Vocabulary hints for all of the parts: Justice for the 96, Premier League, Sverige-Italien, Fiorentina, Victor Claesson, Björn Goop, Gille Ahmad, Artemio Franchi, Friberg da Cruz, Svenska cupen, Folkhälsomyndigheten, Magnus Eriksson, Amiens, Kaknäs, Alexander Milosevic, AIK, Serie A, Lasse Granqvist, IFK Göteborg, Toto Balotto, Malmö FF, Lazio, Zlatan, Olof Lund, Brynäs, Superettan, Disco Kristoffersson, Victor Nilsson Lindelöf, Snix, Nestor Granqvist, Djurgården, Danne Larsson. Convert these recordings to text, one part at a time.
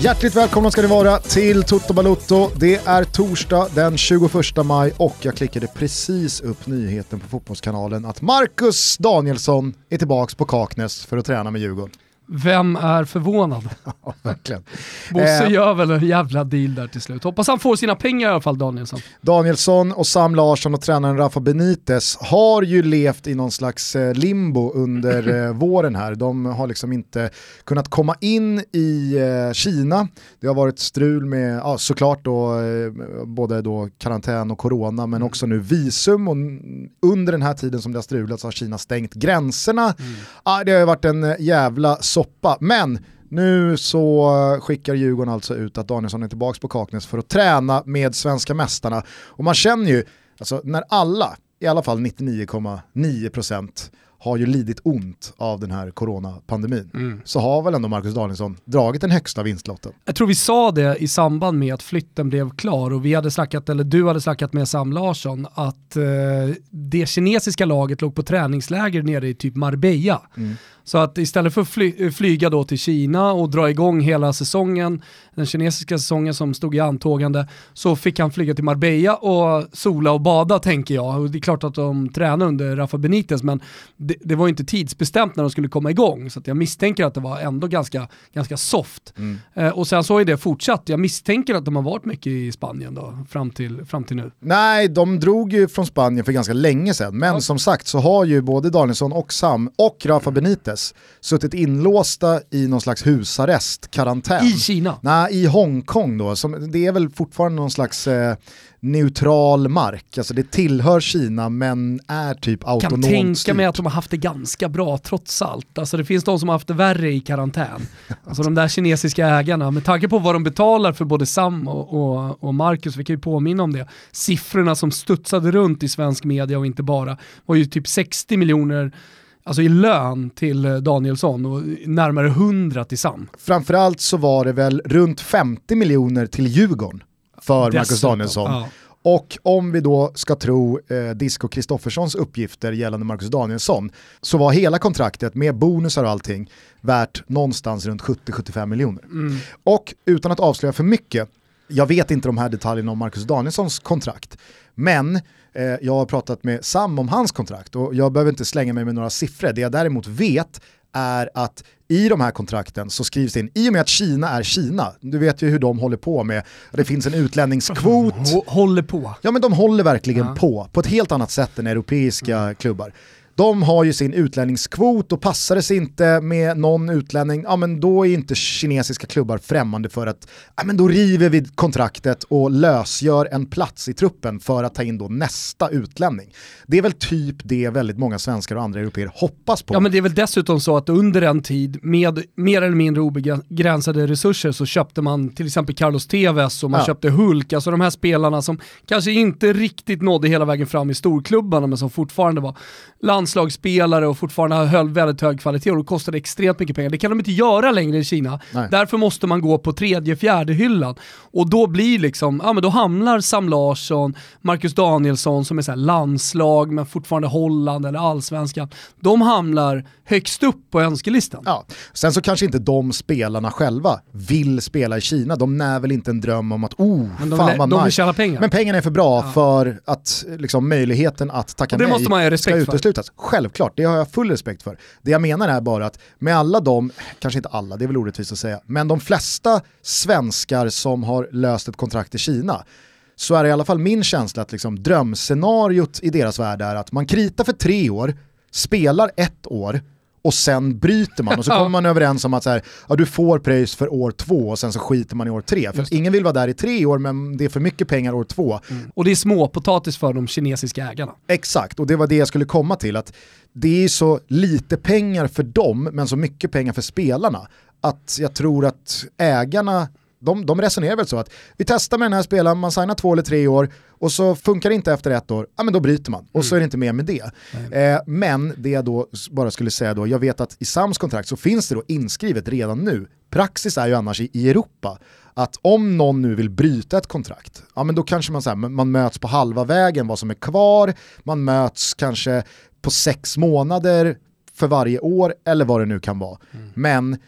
Hjärtligt välkomna ska ni vara till Toto Balotto. Det är torsdag den 21 maj och jag klickade precis upp nyheten på Fotbollskanalen att Marcus Danielsson är tillbaks på Kaknäs för att träna med Djurgården. Vem är förvånad? Ja, verkligen. Bosse gör väl en jävla deal där till slut. Hoppas han får sina pengar i alla fall, Danielsson. Danielsson och Sam Larsson och tränaren Rafa Benitez har ju levt i någon slags limbo under våren här. De har liksom inte kunnat komma in i Kina. Det har varit strul med, ja, såklart då, både då karantän och corona, men också nu visum. Och under den här tiden som det har strulat så har Kina stängt gränserna. Mm. Ja, det har ju varit en jävla soppa. Men nu så skickar Djurgården alltså ut att Danielsson är tillbaka på Kaknäs för att träna med svenska mästarna. Och man känner ju, alltså när alla, i alla fall 99,9%, har ju lidit ont av den här coronapandemin, så har väl ändå Marcus Danielsson dragit den högsta vinstlotten. Jag tror vi sa det i samband med att flytten blev klar och vi hade snackat, eller du hade snackat med Sam Larsson, att det kinesiska laget låg på träningsläger nere i typ Marbella. Mm. Så att istället för att flyga då till Kina och dra igång hela säsongen, den kinesiska säsongen som stod i antågande, så fick han flyga till Marbella och sola och bada, tänker jag. Och det är klart att de tränar under Rafa Benitez, men det var ju inte tidsbestämt när de skulle komma igång. Så att jag misstänker att det var ändå ganska soft. Mm. Och sen så är det fortsatt. Jag misstänker att de har varit mycket i Spanien då, fram till nu. Nej, de drog ju från Spanien för ganska länge sedan. Men som sagt så har ju både Danielsson och Sam och Rafa Benitez suttit inlåsta i någon slags husarrest, karantän. I Kina? Nej, i Hongkong då. Det är väl fortfarande någon slags neutral mark. Alltså det tillhör Kina men är typ autonomt. Kan tänka mig att de har haft det ganska bra trots allt. Alltså det finns de som har haft det värre i karantän. Alltså de där kinesiska ägarna, med tanke på vad de betalar för både Sam och Marcus, vi kan ju påminna om det. Siffrorna som studsade runt i svensk media och inte bara, var ju typ 60 miljoner alltså i lön till Danielsson och närmare 100 till Sam. Framförallt så var det väl runt 50 miljoner till Djurgården för Marcus Danielsson. Ja. Och om vi då ska tro Disco Kristofferssons uppgifter gällande Marcus Danielsson, så var hela kontraktet med bonusar och allting värt någonstans runt 70-75 miljoner. Mm. Och utan att avslöja för mycket, jag vet inte de här detaljerna om Marcus Danielssons kontrakt, men jag har pratat med Sam om hans kontrakt och jag behöver inte slänga mig med några siffror. Det jag däremot vet är att i de här kontrakten så skrivs det in, i och med att Kina är Kina, du vet ju hur de håller på med, det finns en utlänningskvot. Håller på? Ja, men de håller verkligen på ett helt annat sätt än europeiska klubbar. De har ju sin utlänningskvot och passar det sig inte med någon utlänning, ja men då är inte kinesiska klubbar främmande för att, ja men då river vi kontraktet och lösgör en plats i truppen för att ta in då nästa utlänning. Det är väl typ det väldigt många svenskar och andra europeer hoppas på. Ja, men det är väl dessutom så att under en tid med mer eller mindre obegränsade resurser så köpte man till exempel Carlos Tevez och man köpte Hulk, alltså de här spelarna som kanske inte riktigt nådde hela vägen fram i storklubbarna men som fortfarande var landslagsspelare och fortfarande höll väldigt hög kvalitet och kostade extremt mycket pengar. Det kan de inte göra längre i Kina. Nej. Därför måste man gå på tredje, fjärde hyllan. Och då blir liksom, ja men då hamnar Sam Larsson, Marcus Danielsson som är så här landslag men fortfarande Holland eller Allsvenskan. De hamnar högst upp på önskelistan. Ja. Sen så kanske inte de spelarna själva vill spela i Kina. De när väl inte en dröm om att de vill tjäna pengar. Men pengarna är för bra för att liksom möjligheten att tacka nej måste man ha respekt ska uteslutas. Självklart, det har jag full respekt för. Det jag menar är bara att med alla de, kanske inte alla, det är väl orättvist att säga, men de flesta svenskar som har löst ett kontrakt i Kina, så är det i alla fall min känsla att liksom drömscenariot i deras värld är att man kritar för 3 år, spelar 1 år och sen bryter man och så kommer man överens om att så här, ja, du får pröjs för år 2 och sen så skiter man i år 3. För ingen vill vara där i 3 år men det är för mycket pengar år 2. Mm. Och det är småpotatis för de kinesiska ägarna. Exakt, och det var det jag skulle komma till, att det är så lite pengar för dem men så mycket pengar för spelarna att jag tror att ägarna, de resonerar väl så att vi testar med den här spelaren, man signar 2 eller 3 år och så funkar det inte efter 1 år, ja men då bryter man och så är det inte mer med det. Men det jag då bara skulle säga då, jag vet att i Sams kontrakt så finns det då inskrivet redan nu, praxis är ju annars i Europa att om någon nu vill bryta ett kontrakt, ja men då kanske man, så här, man möts på halva vägen vad som är kvar, man möts kanske på 6 månader för varje år eller vad det nu kan vara. Mm. Men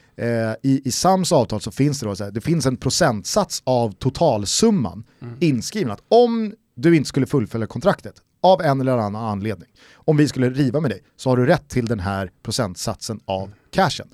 i Sams avtal så finns det då så här, det finns en procentsats av totalsumman inskriven att om du inte skulle fullfölja kontraktet av en eller annan anledning, om vi skulle riva med dig, så har du rätt till den här procentsatsen av cashen.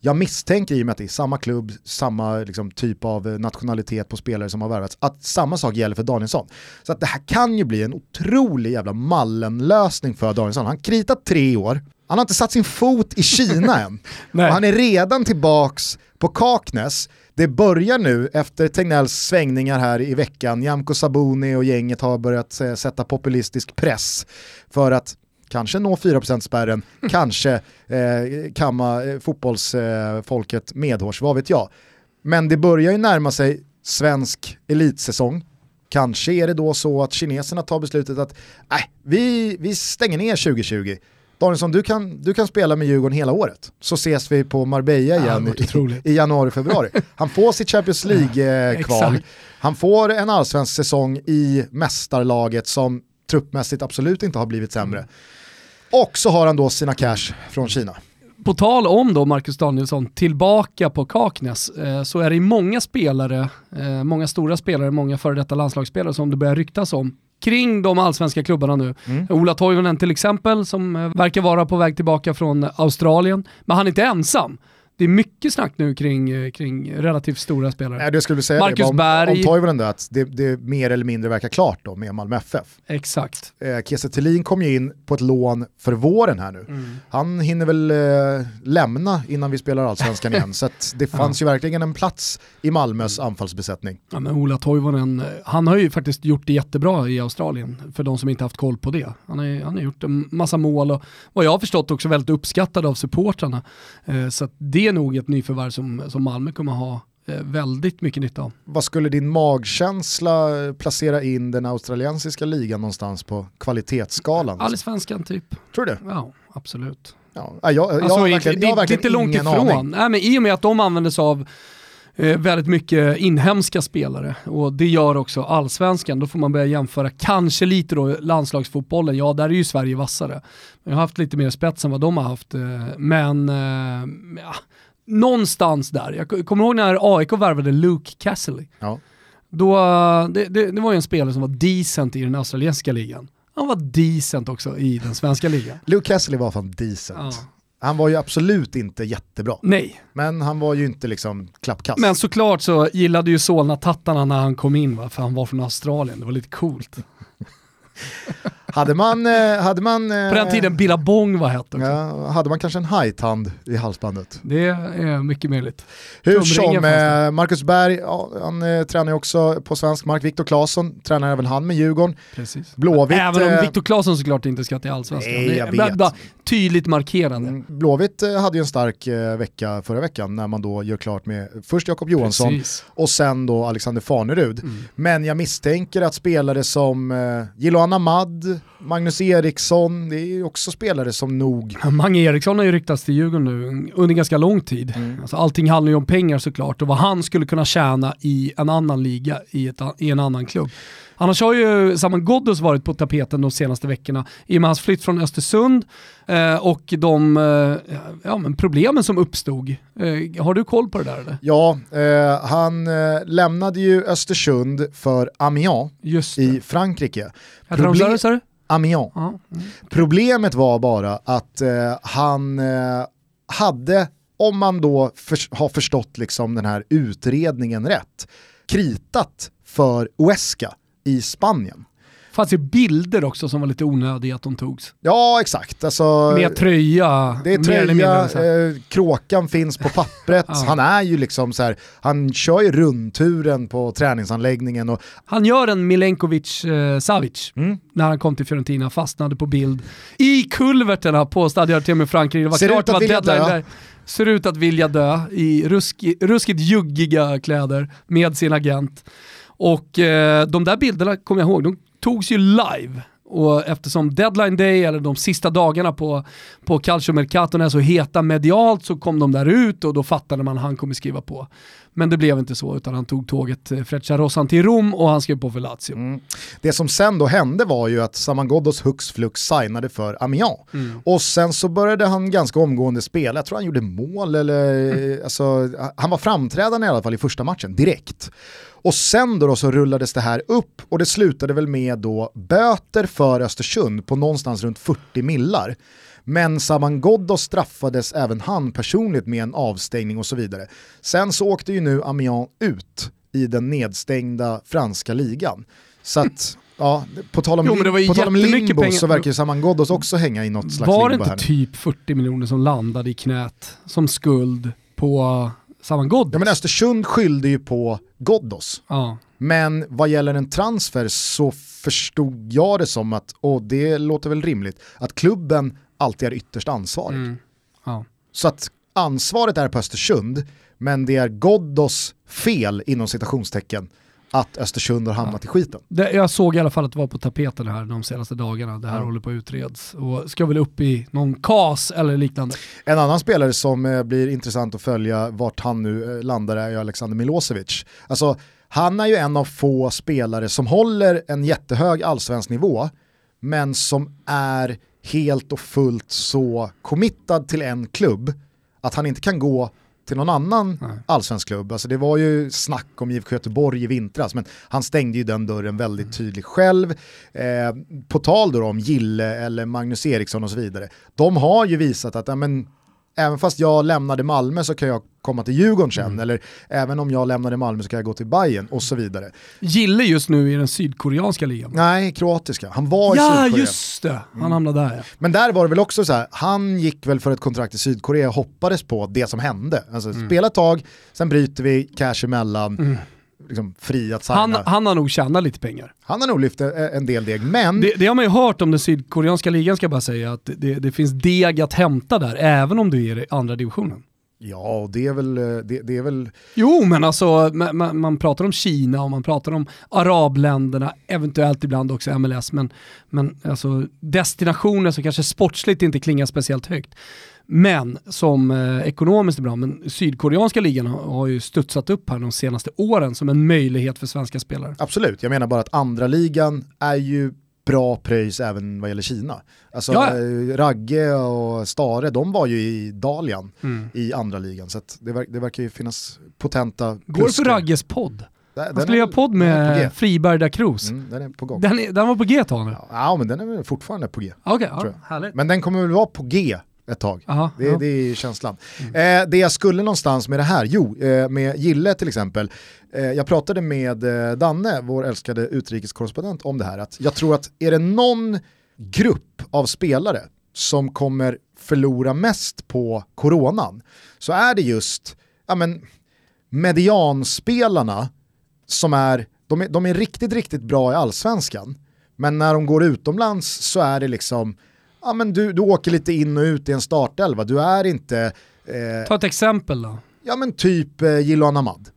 Jag misstänker, i och med att det är samma klubb, samma liksom typ av nationalitet på spelare som har värvats, att samma sak gäller för Danielsson. Så att det här kan ju bli en otrolig jävla mallenlösning för Danielsson. Han kritat 3 år. Han har inte satt sin fot i Kina än. Han är redan tillbaks på Kaknäs. Det börjar nu efter Tegnells svängningar här i veckan. Jamko Sabuni och gänget har börjat sätta populistisk press för att kanske nå 4%-spärren, kanske kamma fotbollsfolket medhårs, vad vet jag. Men det börjar ju närma sig svensk elitsäsong. Kanske är det då så att kineserna tar beslutet att vi stänger ner 2020. Danielsson, du kan spela med Djurgården hela året. Så ses vi på Marbella igen i januari-februari. Han får sitt Champions League-kval. Han får en allsvensk säsong i mästarlaget som truppmässigt absolut inte har blivit sämre. Och så har han då sina cash från Kina. På tal om då Marcus Danielsson tillbaka på Kaknäs, så är det många spelare, många stora spelare, många före detta landslagsspelare som det börjar ryktas om kring de allsvenska klubbarna nu. Ola Toivonen till exempel, som verkar vara på väg tillbaka från Australien. Men han är inte ensam. Det är mycket snack nu kring relativt stora spelare. Nej, det skulle säga Marcus Berg. Om Toivonen där, att det mer eller mindre verkar klart då med Malmö FF. Exakt. Kese Thelin kom ju in på ett lån för våren här nu. Han hinner väl lämna innan vi spelar allsvenskan igen. Så att det fanns ju verkligen en plats i Malmös anfallsbesättning. Ja, men Ola Toivonen, han har ju faktiskt gjort det jättebra i Australien, för de som inte haft koll på det. Han har gjort en massa mål och vad jag har förstått också väldigt uppskattad av supportrarna. Så att det är nog ett nyförvärv som Malmö kommer ha väldigt mycket nytta av. Vad skulle din magkänsla placera in den australiensiska ligan någonstans på kvalitetsskalan? Allsvenskan typ. Tror du det? Ja, absolut. Ja, jag har verkligen inte långt ifrån. Aning. Nej, men i och med att de användes av väldigt mycket inhemska spelare, och det gör också allsvenskan, då får man börja jämföra kanske lite då landslagsfotbollen, ja där är ju Sverige vassare, men jag har haft lite mer spets än vad de har haft, men ja, någonstans där, jag kommer ihåg när AIK värvade Luke Cassely, då, det var ju en spelare som var decent i den australienska ligan, han var decent också i den svenska ligan. Luke Cassely var fan decent. Han var ju absolut inte jättebra. Nej. Men han var ju inte liksom klappkast. Men såklart så gillade ju Solna tattarna när han kom in, va? För han var från Australien. Det var lite coolt. Hade man på den tiden Billabong, vad hette också. Ja, hade man kanske en hajtand i halsbandet. Det är mycket möjligt. Hur som Marcus Berg, han tränar ju också på svensk mark. Victor Claesson tränar även han med Djurgården. Precis. Blåvitt. Även om Victor Claesson såklart inte ska till allsvenskan. Det är bara tydligt markerande. Blåvitt hade ju en stark vecka förra veckan när man då gör klart med först Jakob Johansson och sen då Alexander Farnerud. Men jag misstänker att spelare som Gille Ahmad, Magnus Eriksson, det är ju också spelare som nog... Magnus Eriksson har ju ryktats till Djurgården nu under ganska lång tid. Alltså allting handlar ju om pengar såklart, och vad han skulle kunna tjäna i en annan liga, i en annan klubb. Annars har ju Saman Ghoddos varit på tapeten de senaste veckorna i och med hans flytt från Östersund och de men problemen som uppstod. Har du koll på det där eller? Ja, han lämnade ju Östersund för Amiens i Frankrike. Amiens. Problemet var bara att han hade, om man då har förstått liksom den här utredningen rätt, kritat för Uesca i Spanien. Fanns ju bilder också som var lite onödiga att de togs. Ja, exakt. Alltså, med tröja. Det är tröja, kråkan finns på pappret. Han är ju liksom så här, han kör ju rundturen på träningsanläggningen. Och... han gör en Milenkovic-Savic när han kom till Fiorentina, fastnade på bild i kulverterna på Stadion Artemio Frankrike. Det var ser klart det var deadline där. Ser ut att vilja dö i ruskigt juggiga kläder med sin agent. Och de där bilderna, kommer jag ihåg, de togs ju live. Och eftersom deadline day, eller de sista dagarna på Calciomercato är så heta medialt, så kom de där ut och då fattade man att han kommer skriva på. Men det blev inte så, utan han tog tåget Frecciarossan till Rom och han skrev på för Lazio. Mm. Det som sen då hände var ju att Saman Ghoddos hux flux signade för Amiens. Mm. Och sen så började han ganska omgående spela. Jag tror han gjorde mål eller alltså, han var framträdande i alla fall i första matchen direkt. Och sen då så rullades det här upp och det slutade väl med då böter för Östersund på någonstans runt 40 millar. Men Saman Ghoddos straffades även han personligt med en avstängning och så vidare. Sen så åkte ju nu Amiens ut i den nedstängda franska ligan. Så att, ja, på tal om, jo, på tal om limbo pengar. Så verkar ju Saman Ghoddos också hänga i något slags var limbo här. Var det inte typ 40 miljoner som landade i knät som skuld på Saman Ghoddos? Ja, men Östersund skyllde ju på Ghoddos. Ja. Men vad gäller en transfer så förstod jag det som att, och det låter väl rimligt, att klubben alltid är ytterst ansvarig. Mm. Ja. Så att ansvaret är på Östersund, men det är Ghoddos fel inom citationstecken att Östersund har hamnat i skiten. Jag såg i alla fall att det var på tapeten här de senaste dagarna. Det här håller på att utreds och ska väl upp i någon kas eller liknande. En annan spelare som blir intressant att följa vart han nu landar är Alexander Milosevic. Alltså, han är ju en av få spelare som håller en jättehög allsvensk nivå, men som är helt och fullt så committad till en klubb att han inte kan gå till någon annan allsvensk klubb. Alltså det var ju snack om IFK Göteborg i vintras, men han stängde ju den dörren väldigt tydligt själv. På tal då om Gille eller Magnus Eriksson och så vidare. De har ju visat att även fast jag lämnade Malmö så kan jag komma till Djurgården sen. Mm. Eller även om jag lämnade Malmö så kan jag gå till Bayern och så vidare. Gille just nu i den sydkoreanska ligan. Nej, kroatiska. Han var i Sydkorea. Ja, just det. Han hamnade där. Ja. Men där var det väl också så här. Han gick väl för ett kontrakt i Sydkorea och hoppades på det som hände. Alltså spela ett tag, sen bryter vi, cash emellan. Liksom fri att signa. Han har nog tjänat lite pengar. Han har nog lyft en del deg, men det har man ju hört om den sydkoreanska ligan, ska jag bara säga, att det finns deg att hämta där, även om du är i andra divisionen. Ja, och det är väl... Jo, men alltså, man pratar om Kina och man pratar om arabländerna, eventuellt ibland också MLS, men alltså destinationer som kanske sportsligt inte klingar speciellt högt. Men som ekonomiskt är bra, men sydkoreanska ligan har ju studsat upp här de senaste åren som en möjlighet för svenska spelare. Absolut, jag menar bara att andra ligan är ju bra pröjs även vad gäller Kina. Alltså Ragge och Stare, de var ju i Dalian i andra ligan, så att det verkar ju finnas potenta... Går för Ragges podd? Han skulle göra podd med Friberg da Cruz. Den är på gång. Den var på G ett tag nu? Ja, men den är fortfarande på G. Okej, ja, härligt. Men den kommer väl vara på G ett tag. Aha, det är känslan. Det jag skulle någonstans med det här, med Gille till exempel. Jag pratade med Danne, vår älskade utrikeskorrespondent, om det här. Att jag tror att är det någon grupp av spelare som kommer förlora mest på coronan, så är det just medianspelarna som är, de är riktigt, riktigt bra i allsvenskan. Men när de går utomlands så är det liksom du åker lite in och ut i en startelva. Du är inte... Ta ett exempel då. Ja, men typ Gillan Ahmad.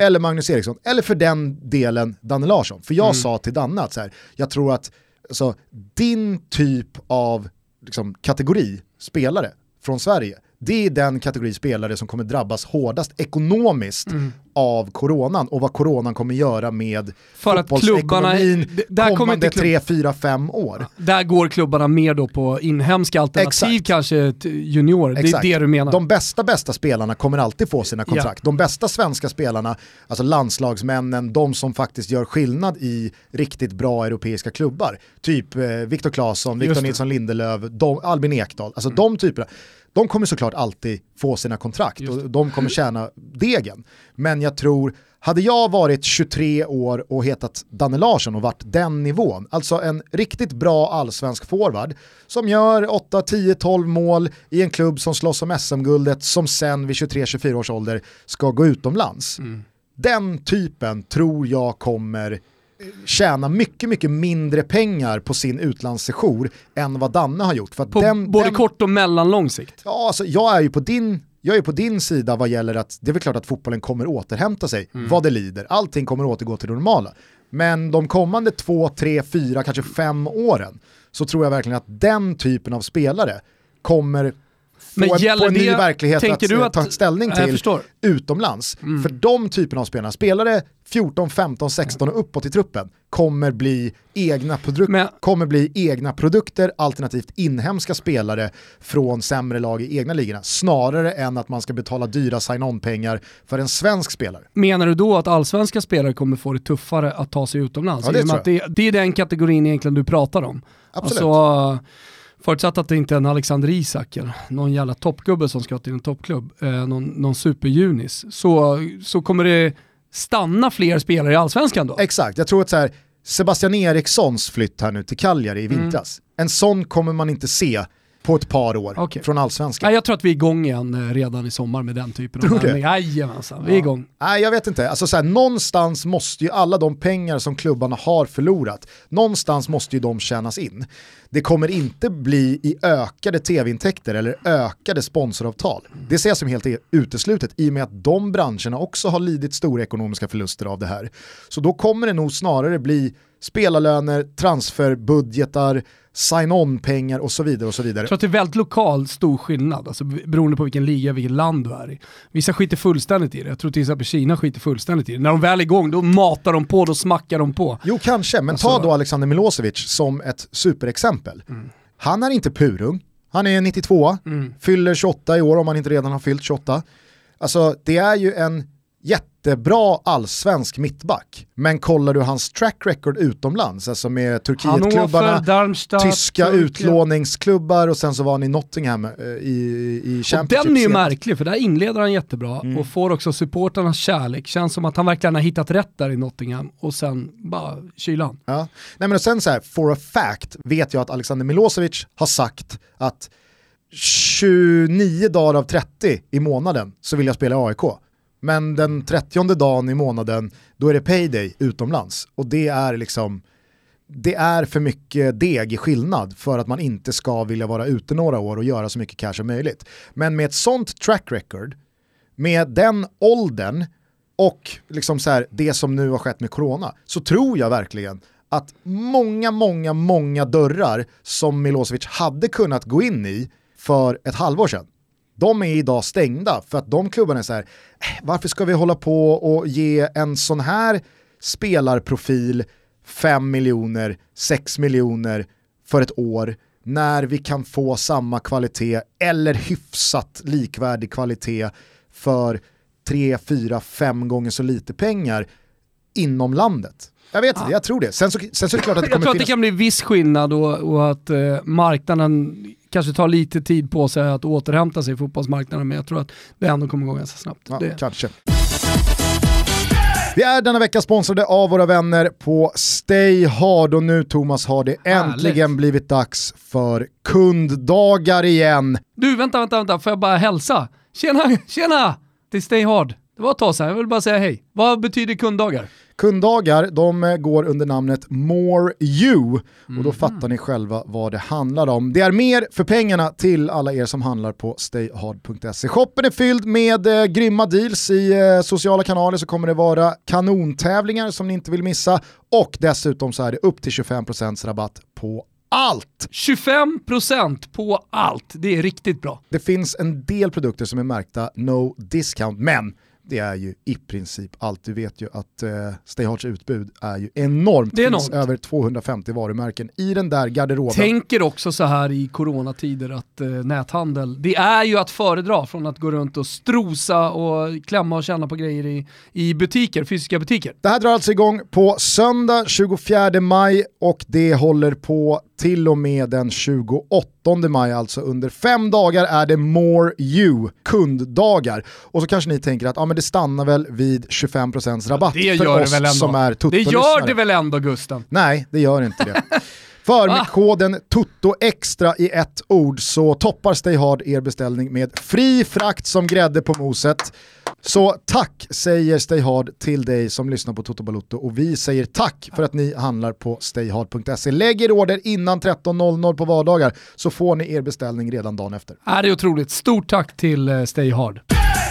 Eller Magnus Eriksson. Eller för den delen Danne Larsson. För jag sa till Danne att så här, jag tror att alltså, din typ av liksom, kategori spelare från Sverige, det är den kategori spelare som kommer drabbas hårdast ekonomiskt av coronan och vad coronan kommer göra med fotbollsekonomin kommande 3-4-5 år. Där går klubbarna mer då på inhemska alternativ, kanske junior. Exakt. Det är det du menar. De bästa spelarna kommer alltid få sina kontrakt. Ja. De bästa svenska spelarna, alltså landslagsmännen, de som faktiskt gör skillnad i riktigt bra europeiska klubbar. Typ Victor Claesson, Victor Nilsson Lindelöf, Albin Ekdal, alltså de typerna. De kommer såklart alltid få sina kontrakt och de kommer tjäna degen. Men jag tror, hade jag varit 23 år och hetat Danne Larsson och varit den nivån, alltså en riktigt bra allsvensk forward som gör 8, 10, 12 mål i en klubb som slåss om SM-guldet, som sen vid 23-24 års ålder ska gå utomlands. Den typen tror jag kommer tjäna mycket, mycket mindre pengar på sin utlandssession än vad Danne har gjort. För att både kort och mellanlång sikt. Ja, alltså, jag är på din sida vad gäller att det är väl klart att fotbollen kommer återhämta sig vad det lider. Allting kommer återgå till det normala. Men de kommande 2, 3, 4, kanske 5 åren så tror jag verkligen att den typen av spelare kommer få en ny verklighet att ta ställning till utomlands. Mm. För de typen av spelare 14, 15, 16 och uppåt i truppen kommer bli egna produkter, alternativt inhemska spelare från sämre lag i egna ligorna, snarare än att man ska betala dyra sign-on-pengar för en svensk spelare. Menar du då att allsvenska spelare kommer få det tuffare att ta sig utomlands? Ja, det är den kategorin egentligen du pratar om. Absolut. Alltså, förutsatt att det inte är en Alexander Isak eller någon jävla toppgubbe som ska till en toppklubb, någon superjunis, så kommer det stanna fler spelare i allsvenskan då. Exakt, jag tror att så här, Sebastian Erikssons flytt här nu till Cagliari i vintras, en sån kommer man inte se på ett par år från allsvenskan. Nej, jag tror att vi är igång igen redan i sommar med den typen av handling. Jajamensan, vi är igång. Nej, jag vet inte. Alltså, så här, någonstans måste ju alla de pengar som klubbarna har förlorat, någonstans måste ju de tjänas in. Det kommer inte bli i ökade tv-intäkter eller ökade sponsoravtal. Det ses som helt uteslutet i och med att de branscherna också har lidit stora ekonomiska förluster av det här. Så då kommer det nog snarare bli spelarlöner, transferbudgetar, sign-on-pengar och så vidare och så vidare. Jag tror att det är väldigt lokal stor skillnad, alltså beroende på vilken liga, vilket land du är i. Vissa skiter fullständigt i det. Jag tror till exempel Kina skiter fullständigt i det. När de väl är igång, då matar de på, då smackar de på. Jo, kanske, men alltså, ta då Alexander Milosevic som ett superexempel. Mm. Han är inte purung. Han är 92, fyller 28 i år om han inte redan har fyllt 28. Alltså, det är ju en jättebra allsvensk mittback. Men kollar du hans track record utomlands, alltså med Turkietklubbarna, tyska utlåningsklubbar och sen så var han i Nottingham i Championship. Och den är ju märklig, för där inleder han jättebra och får också supportarnas kärlek. Känns som att han verkligen har hittat rätt där i Nottingham och sen bara kylan. Ja. Nej, men och sen så här, for a fact vet jag att Alexander Milosevic har sagt att 29 dagar av 30 i månaden så vill jag spela i AIK. Men den 30:e dagen i månaden, då är det payday utomlands. Och det är liksom, det är för mycket deg i skillnad för att man inte ska vilja vara ute några år och göra så mycket cash som möjligt. Men med ett sånt track record, med den åldern och liksom så här, det som nu har skett med corona, så tror jag verkligen att många dörrar som Milosevic hade kunnat gå in i för ett halvår sedan, de är idag stängda för att de klubbarna är så här, varför ska vi hålla på och ge en sån här spelarprofil 5 miljoner, 6 miljoner för ett år när vi kan få samma kvalitet eller hyfsat likvärdig kvalitet för 3, 4, 5 gånger så lite pengar inom landet. Jag vet inte, jag tror det. Sen så är det klart att det kommer att det kan bli viss skillnad och att marknaden kanske tar lite tid på sig att återhämta sig i fotbollsmarknaden, men jag tror att det ändå kommer gå ganska snabbt. Ja, det. Kanske. Vi är denna vecka sponsrade av våra vänner på Stay Hard och nu, Thomas, har det äntligen blivit dags för kunddagar igen. Du, vänta, får jag bara hälsa? Tjena! Det är Stay Hard. Det var ett tag sedan, jag vill bara säga hej. Vad betyder kunddagar? Kunddagar, de går under namnet More You. Och då fattar ni själva vad det handlar om. Det är mer för pengarna till alla er som handlar på stayhard.se. Shoppen är fylld med grymma deals. I sociala kanaler så kommer det vara kanontävlingar som ni inte vill missa. Och dessutom så är det upp till 25% rabatt på allt. 25% på allt. Det är riktigt bra. Det finns en del produkter som är märkta no discount, men det är ju i princip allt. Du vet ju att Stayhards utbud är ju enormt. Det finns över 250 varumärken i den där garderoben. Tänker också så här i coronatider att näthandel, det är ju att föredra från att gå runt och strosa och klämma och känna på grejer i butiker, fysiska butiker. Det här drar alltså igång på söndag 24 maj och det håller på till och med den 28 maj, alltså under 5 dagar är det More You, kunddagar. Och så kanske ni tänker att men det stannar väl vid 25% rabatt för oss som är tuttolyssnare. Det gör det väl ändå, Gusten? Nej, det gör inte det. För med koden TUTTOEXTRA i ett ord så toppar Stay Hard er beställning med fri frakt som grädde på moset. Så tack säger Stay Hard till dig som lyssnar på Toto Balotto och vi säger tack för att ni handlar på stayhard.se. Lägg er order innan 13:00 på vardagar så får ni er beställning redan dagen efter. Det är otroligt. Stort tack till Stay Hard.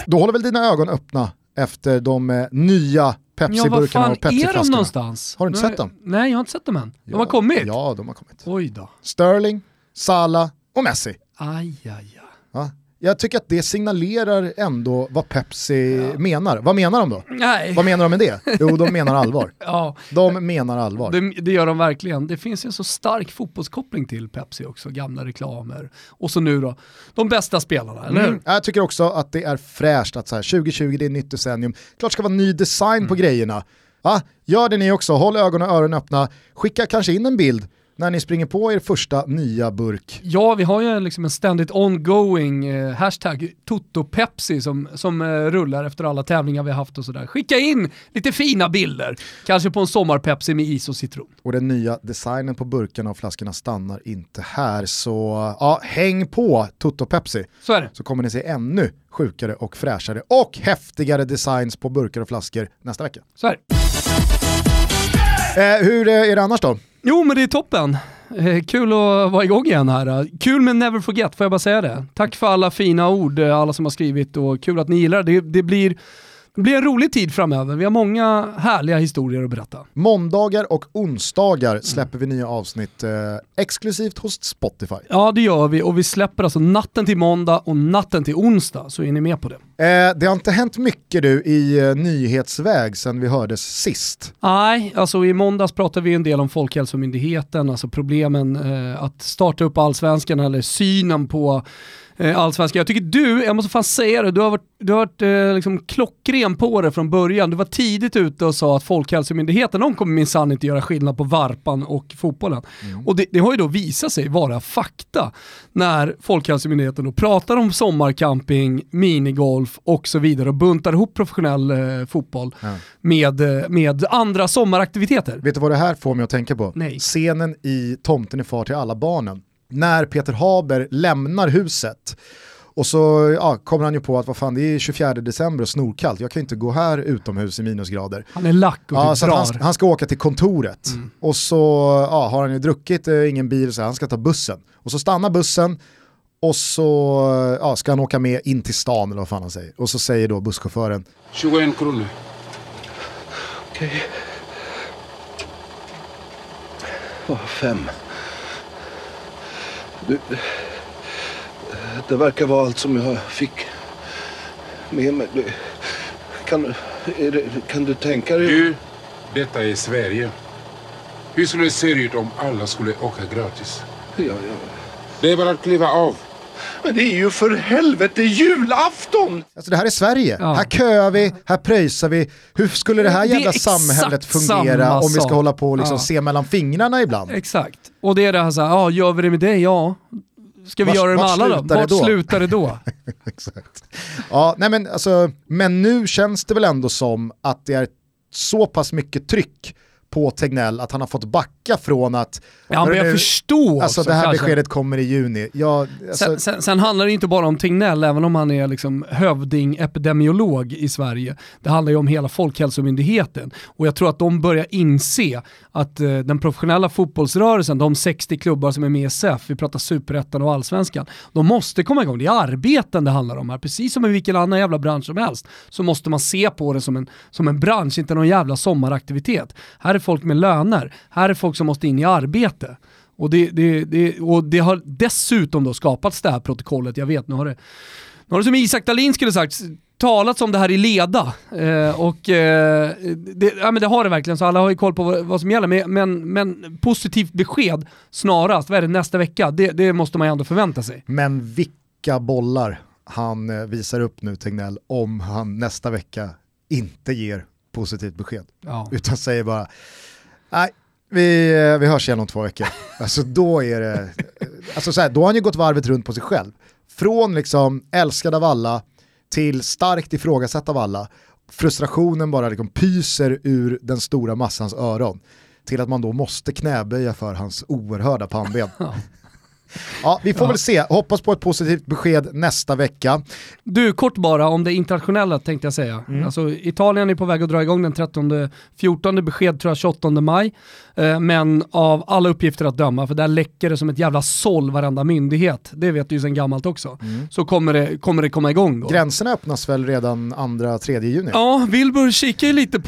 Då håller väl dina ögon öppna efter de nya Pepsi-burkarna och Pepsi-flaskorna. Är de någonstans? Har du inte sett dem? Nej, jag har inte sett dem än. De har kommit? Ja, de har kommit. Oj då. Sterling, Salah och Messi. Aj, aj, aj. Ja. Jag tycker att det signalerar ändå vad Pepsi menar. Vad menar de då? Nej. Vad menar de med det? Jo, de menar allvar. Ja. De menar allvar. Det gör de verkligen. Det finns ju en så stark fotbollskoppling till Pepsi också. Gamla reklamer. Och så nu då, de bästa spelarna, eller hur? Jag tycker också att det är fräscht att så här, 2020, det är nytt decennium. Klart ska vara ny design på grejerna. Va? Gör det ni också. Håll ögonen och öronen öppna. Skicka kanske in en bild när ni springer på er första nya burk. Ja, vi har ju liksom en ständigt ongoing hashtag TotoPepsi som rullar efter alla tävlingar vi har haft och sådär. Skicka in lite fina bilder. Kanske på en sommarpepsi med is och citron. Och den nya designen på burkarna och flaskorna stannar inte här. Så ja, häng på TotoPepsi. Så är det. Så kommer ni se ännu sjukare och fräschare och häftigare designs på burkar och flaskor nästa vecka. Så är det. Hur är det annars då? Jo, men det är toppen. Kul att vara igång igen här. Kul men never forget, får jag bara säga det. Tack för alla fina ord, alla som har skrivit, och kul att ni gillar det. Det blir en rolig tid framöver. Vi har många härliga historier att berätta. Måndagar och onsdagar släpper vi nya avsnitt exklusivt hos Spotify. Ja, det gör vi. Och vi släpper alltså natten till måndag och natten till onsdag. Så är ni med på det. Det har inte hänt mycket i nyhetsväg sen vi hördes sist. Nej, alltså i måndags pratade vi en del om Folkhälsomyndigheten. Alltså problemen att starta upp Allsvenskan eller synen på Allsvenskan. Jag tycker jag måste fan säga det, du har varit liksom klockren på det från början. Du var tidigt ute och sa att Folkhälsomyndigheten, de kommer minsann inte göra skillnad på varpan och fotbollen. Och det har ju då visat sig vara fakta när Folkhälsomyndigheten då pratar om sommarcamping, minigolf och så vidare och buntar ihop professionell fotboll med andra sommaraktiviteter. Vet du vad det här får mig att tänka på? Nej. Scenen i Tomten är far till alla barnen. När Peter Haber lämnar huset och så kommer han ju på att vad fan, det är 24 december och snorkallt. Jag kan inte gå här utomhus i minusgrader. Han är lack och han ska åka till kontoret. Och så har han ju druckit, ingen bil, så han ska ta bussen. Och så stannar bussen och så ska han åka med in till stan eller vad fan han säger. Och så säger då busschauffören 21 kronor. Okej. Okay. 5. Det verkar vara allt som jag fick med mig. Kan du tänka dig? Du, detta är Sverige. Hur skulle det se ut om alla skulle åka gratis? Ja. Det är bara att kliva av. Men det är ju för helvete julafton! Alltså det här är Sverige. Ja. Här köar vi, här pröjsar vi. Hur skulle det här jävla samhället fungera om vi ska hålla på och liksom se mellan fingrarna ibland? Exakt. Och det är det här så här, gör vi det med dig? Ja. Ska vi göra det med alla då? Vart slutar det då? Exakt. Ja, nej men alltså, men nu känns det väl ändå som att det är så pass mycket tryck på Tegnell att han har fått backa från att... Ja, men jag förstår. Alltså det här beskedet kommer i juni. Sen handlar det inte bara om Tegnell, även om han är liksom hövding-epidemiolog i Sverige. Det handlar ju om hela Folkhälsomyndigheten. Och jag tror att de börjar inse att den professionella fotbollsrörelsen, de 60 klubbar som är med i SF, vi pratar Superettan och Allsvenskan, de måste komma igång. Det är arbeten det handlar om här. Precis som i vilken annan jävla bransch som helst så måste man se på det som en bransch, inte någon jävla sommaraktivitet. Här är folk med löner. Här är folk som måste in i arbete. Och det har dessutom då skapats det här protokollet. Jag vet, nu har det som Isak Dahlin skulle sagt, talats om det här i leda. Men det har det verkligen. Så alla har ju koll på vad som gäller. Men positivt besked snarast. Vad är det nästa vecka? Det måste man ju ändå förvänta sig. Men vilka bollar han visar upp nu, Tegnell, om han nästa vecka inte ger positivt besked. Ja. Utan säger bara nej, vi hörs igen om 2 veckor. Alltså då är det så här, då har han ju gått varvet runt på sig själv. Från liksom älskad av alla till starkt ifrågasatt av alla. Frustrationen bara liksom pyser ur den stora massans öron till att man då måste knäböja för hans oerhörda pannben. Ja, vi får väl se. Hoppas på ett positivt besked nästa vecka. Du, kort bara om det internationella tänkte jag säga. Alltså, Italien är på väg att dra igång den 13-14, besked tror jag 28 maj. Men av alla uppgifter att döma, för där läcker det som ett jävla såll varenda myndighet. Det vet du ju sedan gammalt också. Så kommer det komma igång då. Gränserna öppnas väl redan 2-3 juni? Ja, Wilbur kikar ju lite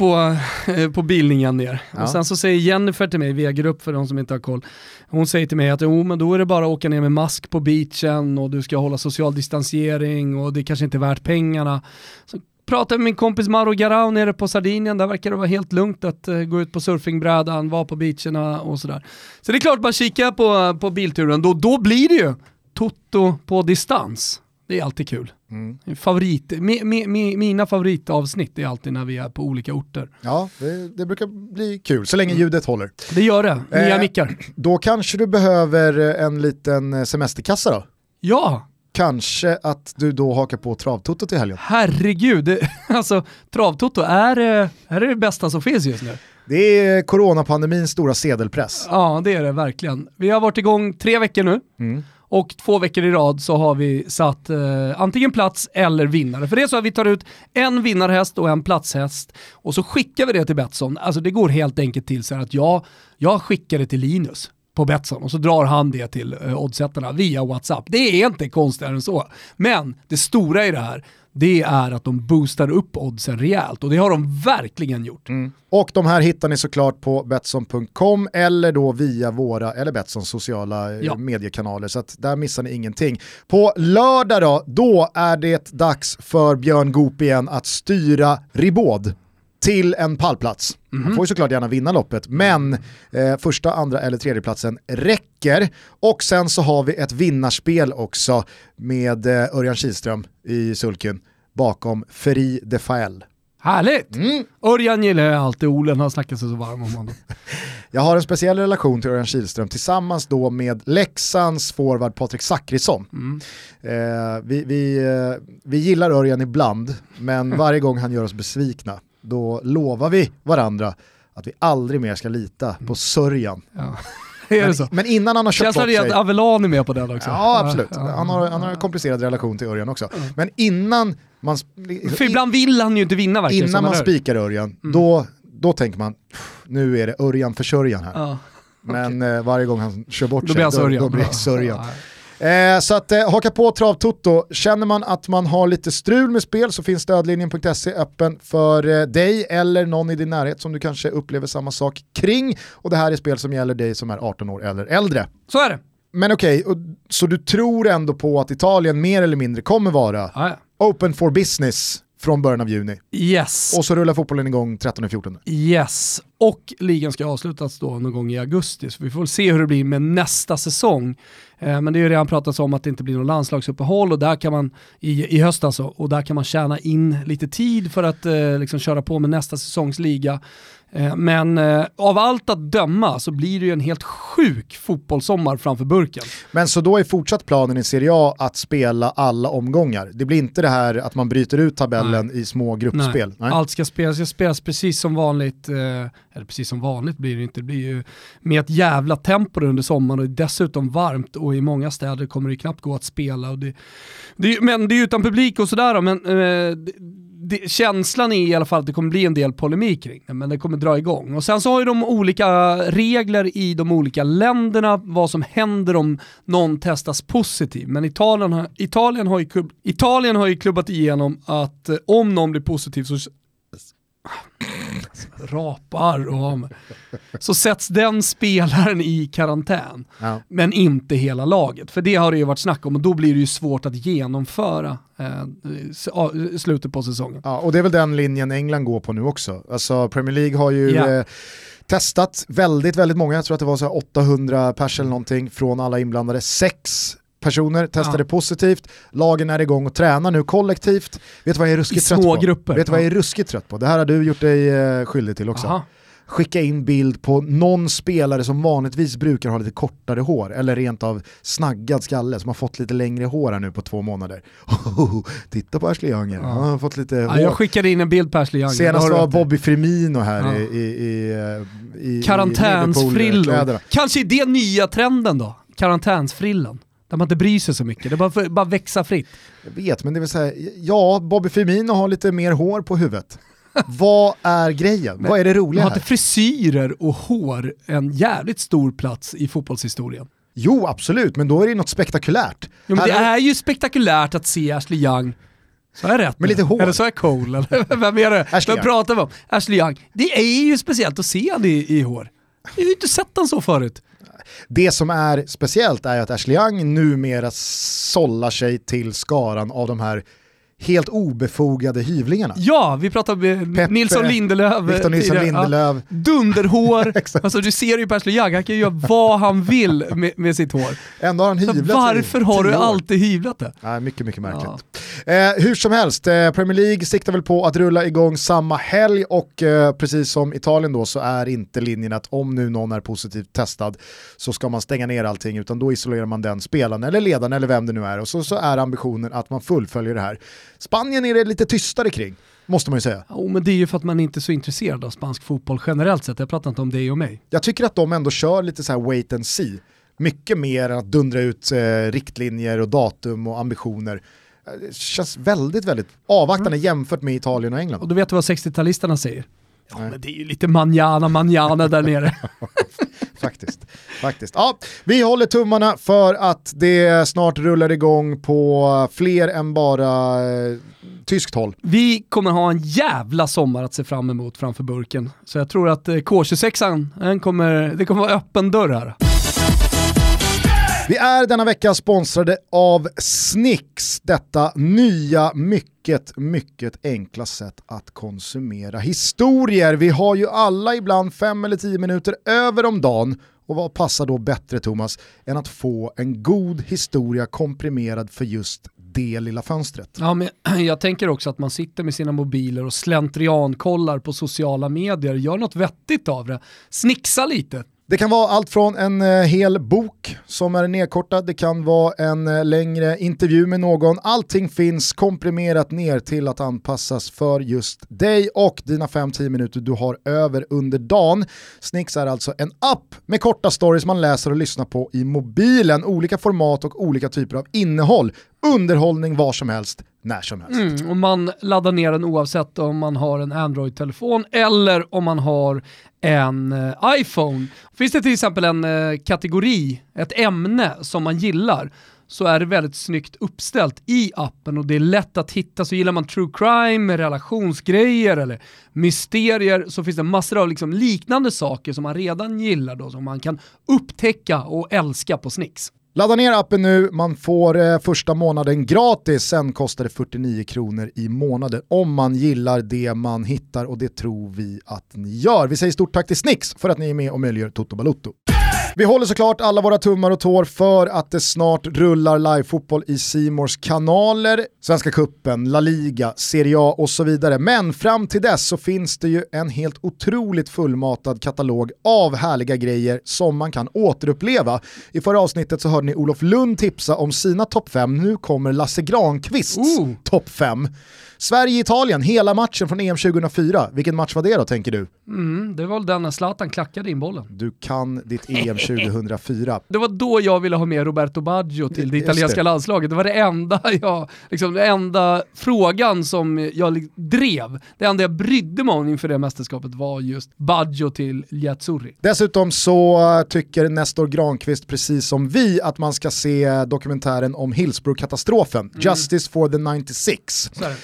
på bildningen ner. Ja. Och sen så säger Jennifer till mig, via grupp för de som inte har koll. Hon säger till mig att men då är det bara åka ner med mask på beachen och du ska hålla social distansering och det kanske inte är värt pengarna. Så pratade med min kompis Mauro Garau nere på Sardinien. Där verkar det vara helt lugnt att gå ut på surfingbrädan, vara på beacherna och sådär. Så det är klart, bara kika på bilturen. Då blir det ju Toto på distans. Det är alltid kul. Mm. Mina favoritavsnitt är alltid när vi är på olika orter. Ja, det brukar bli kul så länge ljudet håller. Det gör det, nya mickar. Då kanske du behöver en liten semesterkassa då? Ja. Kanske att du då hakar på Travtoto till helgen. Herregud, alltså Travtoto är det bästa som finns just nu. Det är coronapandemins stora sedelpress. Ja, det är det verkligen. Vi har varit igång 3 veckor nu. Mm. Och 2 veckor i rad så har vi satt antingen plats eller vinnare. För det är så att vi tar ut en vinnarhäst och en platshäst. Och så skickar vi det till Betsson. Alltså det går helt enkelt till så här att jag skickar det till Linus på Betsson. Och så drar han det till oddsättarna via WhatsApp. Det är inte konstigare än så. Men det stora i det här, det är att de boostar upp oddsen rejält. Och det har de verkligen gjort. Mm. Och de här hittar ni såklart på Betsson.com eller då via våra eller Betssons sociala mediekanaler. Så att där missar ni ingenting. På lördag då är det dags för Björn Goop igen att styra Ribaud till en pallplats. Mm-hmm. Man får ju såklart gärna vinna loppet, men första, andra eller tredje platsen räcker. Och sen så har vi ett vinnarspel också med Örjan Kihlström i sulken bakom Ferri de Fael. Härligt! Mm. Örjan gillar jag alltid, Olen har snackat sig så varm om honom. Jag har en speciell relation till Örjan Kihlström tillsammans då med Leksands forward Patrik Zackrisson. Mm. Vi gillar Örjan ibland, men varje gång han gör oss besvikna då lovar vi varandra att vi aldrig mer ska lita på Sörjan. Ja. Men innan han har köpt bort sig... Jag tror att Avelan är med på den också. Ja, absolut. Han har en komplicerad relation till Örjan också. Mm. Men innan man... För ibland vill han ju inte vinna verkligen. Innan man spikar Örjan, då tänker man nu är det Örjan för Sörjan här. Ja. Men varje gång han kör bort sig då blir det Sörjan. Ja. Så att haka på Travtoto. Känner man att man har lite strul med spel så finns stödlinjen.se öppen för dig eller någon i din närhet som du kanske upplever samma sak kring. Och det här är spel som gäller dig som är 18 år eller äldre. Så är det. Men okej, så du tror ändå på att Italien mer eller mindre kommer vara open for business från början av juni. Yes. Och så rullar fotbollen igång 13-14. Yes. Och ligan ska avslutas då någon gång i augusti. Så vi får se hur det blir med nästa säsong. Men det är ju redan pratats om att det inte blir någon landslagsuppehåll. Och där kan man, i höst alltså, och där kan man tjäna in lite tid för att köra på med nästa säsongsliga. Men av allt att döma så blir det ju en helt sjuk fotbollssommar framför burken. Men så då är fortsatt planen i Serie A att spela alla omgångar. Det blir inte det här att man bryter ut tabellen i små gruppspel. Nej. Allt ska spelas precis som vanligt. Eller precis som vanligt blir det inte. Det blir ju med ett jävla tempo under sommaren och dessutom varmt. Och i många städer kommer det knappt gå att spela. Och men det är utan publik och sådär. Men... känslan är i alla fall att det kommer bli en del polemik kring det, men det kommer dra igång. Och sen så har ju de olika regler i de olika länderna, vad som händer om någon testas positiv. Men Italien har ju klubbat igenom att om någon blir positiv så så sätts den spelaren i karantän, men inte hela laget, för det har det ju varit snack om, och då blir det ju svårt att genomföra slutet på säsongen. Ja, och det är väl den linjen England går på nu också. Alltså Premier League har ju testat väldigt, väldigt många, jag tror att det var så här 800 pers eller någonting från alla inblandade, 6 personer testade positivt. Lagen är igång och tränar nu kollektivt. Vet du vad jag är ruskigt trött på? Vet du vad jag är ruskigt trött på? Det här har du gjort dig skyldig till också. Aha. Skicka in bild på någon spelare som vanligtvis brukar ha lite kortare hår eller rent av snaggad skalle som har fått lite längre hår här nu på 2 månader. Titta på Ashley Young. Ja. Han har fått lite hår. Jag skickade in en bild på Ashley Young. Senast var Bobby Firmino här i karantänsfrillan. Kanske är det nya trenden då? Karantänsfrillan. Där man inte bryr sig så mycket. Det bara växa fritt. Jag vet, men det vill säga... Ja, Bobby Firmino har lite mer hår på huvudet. Vad är grejen? Men vad är det roliga här? Har inte frisyrer och hår en jävligt stor plats i fotbollshistorien? Jo, absolut. Men då är det något spektakulärt. Jo, men det är ju spektakulärt att se Ashley Young... Så är rätt. Men lite hår. Eller så är cool. Eller? Vem är det? Vem pratar vi om? Ashley Young. Det är ju speciellt att se han i hår. Jag har ju inte sett han så förut. Det som är speciellt är att Ashley Young numera sållar sig till skaran av de här helt obefogade hyvlingarna. Ja, vi pratar om Nilsson Lindelöf. Victor Nilsson Lindelöf. Ja, dunderhår. Alltså, du ser ju på Ashley Young, han kan ju göra vad han vill med sitt hår. Ändå har han hyvlat. Så varför har du alltid hyvlat det? Nej, mycket, mycket märkligt. Ja. Hur som helst, Premier League siktar väl på att rulla igång samma helg och precis som Italien då så är inte linjen att om nu någon är positivt testad så ska man stänga ner allting, utan då isolerar man den spelaren eller ledaren eller vem det nu är, och så är ambitionen att man fullföljer det här. Spanien är det lite tystare kring, måste man ju säga. Jo, men det är ju för att man inte är så intresserad av spansk fotboll generellt sett. Jag pratar inte om dig och mig. Jag tycker att de ändå kör lite så här wait and see. Mycket mer än att dundra ut riktlinjer och datum och ambitioner. Det känns väldigt, väldigt avvaktande jämfört med Italien och England. Och du vet vad 60-talisterna säger? Ja, men det är ju lite manjana där nere. Faktiskt. Ja, vi håller tummarna för att det snart rullar igång på fler än bara tyskt håll. Vi kommer ha en jävla sommar att se fram emot framför burken. Så jag tror att K26an, det kommer vara öppen dörr här. Vi är denna vecka sponsrade av Snix, detta nya mycket, mycket enkla sätt att konsumera historier. Vi har ju alla ibland 5 eller 10 minuter över om dagen. Och vad passar då bättre, Thomas, än att få en god historia komprimerad för just det lilla fönstret? Ja, men jag tänker också att man sitter med sina mobiler och slentriankollar på sociala medier. Gör något vettigt av det. Snixa lite. Det kan vara allt från en hel bok som är nedkortad, det kan vara en längre intervju med någon. Allting finns komprimerat ner till att anpassas för just dig och dina 5-10 minuter du har över under dagen. Snix är alltså en app med korta stories man läser och lyssnar på i mobilen. Olika format och olika typer av innehåll. Underhållning var som helst, när som helst. Och man laddar ner den oavsett om man har en Android-telefon eller om man har en iPhone. Finns det till exempel en kategori, ett ämne som man gillar, så är det väldigt snyggt uppställt i appen och det är lätt att hitta. Så gillar man true crime, relationsgrejer eller mysterier, så finns det massor av liksom liknande saker som man redan gillar då, som man kan upptäcka och älska på Snix. Ladda ner appen nu, man får första månaden gratis, sen kostar det 49 kronor i månaden om man gillar det man hittar, och det tror vi att ni gör. Vi säger stort tack till Snix för att ni är med och möjliggör Toto Balotto. Vi håller såklart alla våra tummar och tår för att det snart rullar livefotboll i C Mores kanaler. Svenska cupen, La Liga, Serie A och så vidare. Men fram till dess så finns det ju en helt otroligt fullmatad katalog av härliga grejer som man kan återuppleva. I förra avsnittet så hörde ni Olof Lund tipsa om sina topp 5. Nu kommer Lasse Granqvists topp 5. Sverige-Italien, hela matchen från EM 2004. Vilken match var det då, tänker du? Det var den när Zlatan klackade in bollen. Du kan ditt EM 2004. Det var då jag ville ha med Roberto Baggio till det italienska landslaget. Det var den enda frågan som jag drev. Det enda jag brydde mig om inför det mästerskapet var just Baggio till Giazzurri. Dessutom så tycker Nestor Granqvist precis som vi att man ska se dokumentären om Hillsborough-katastrofen. Justice for the 96. Så är det.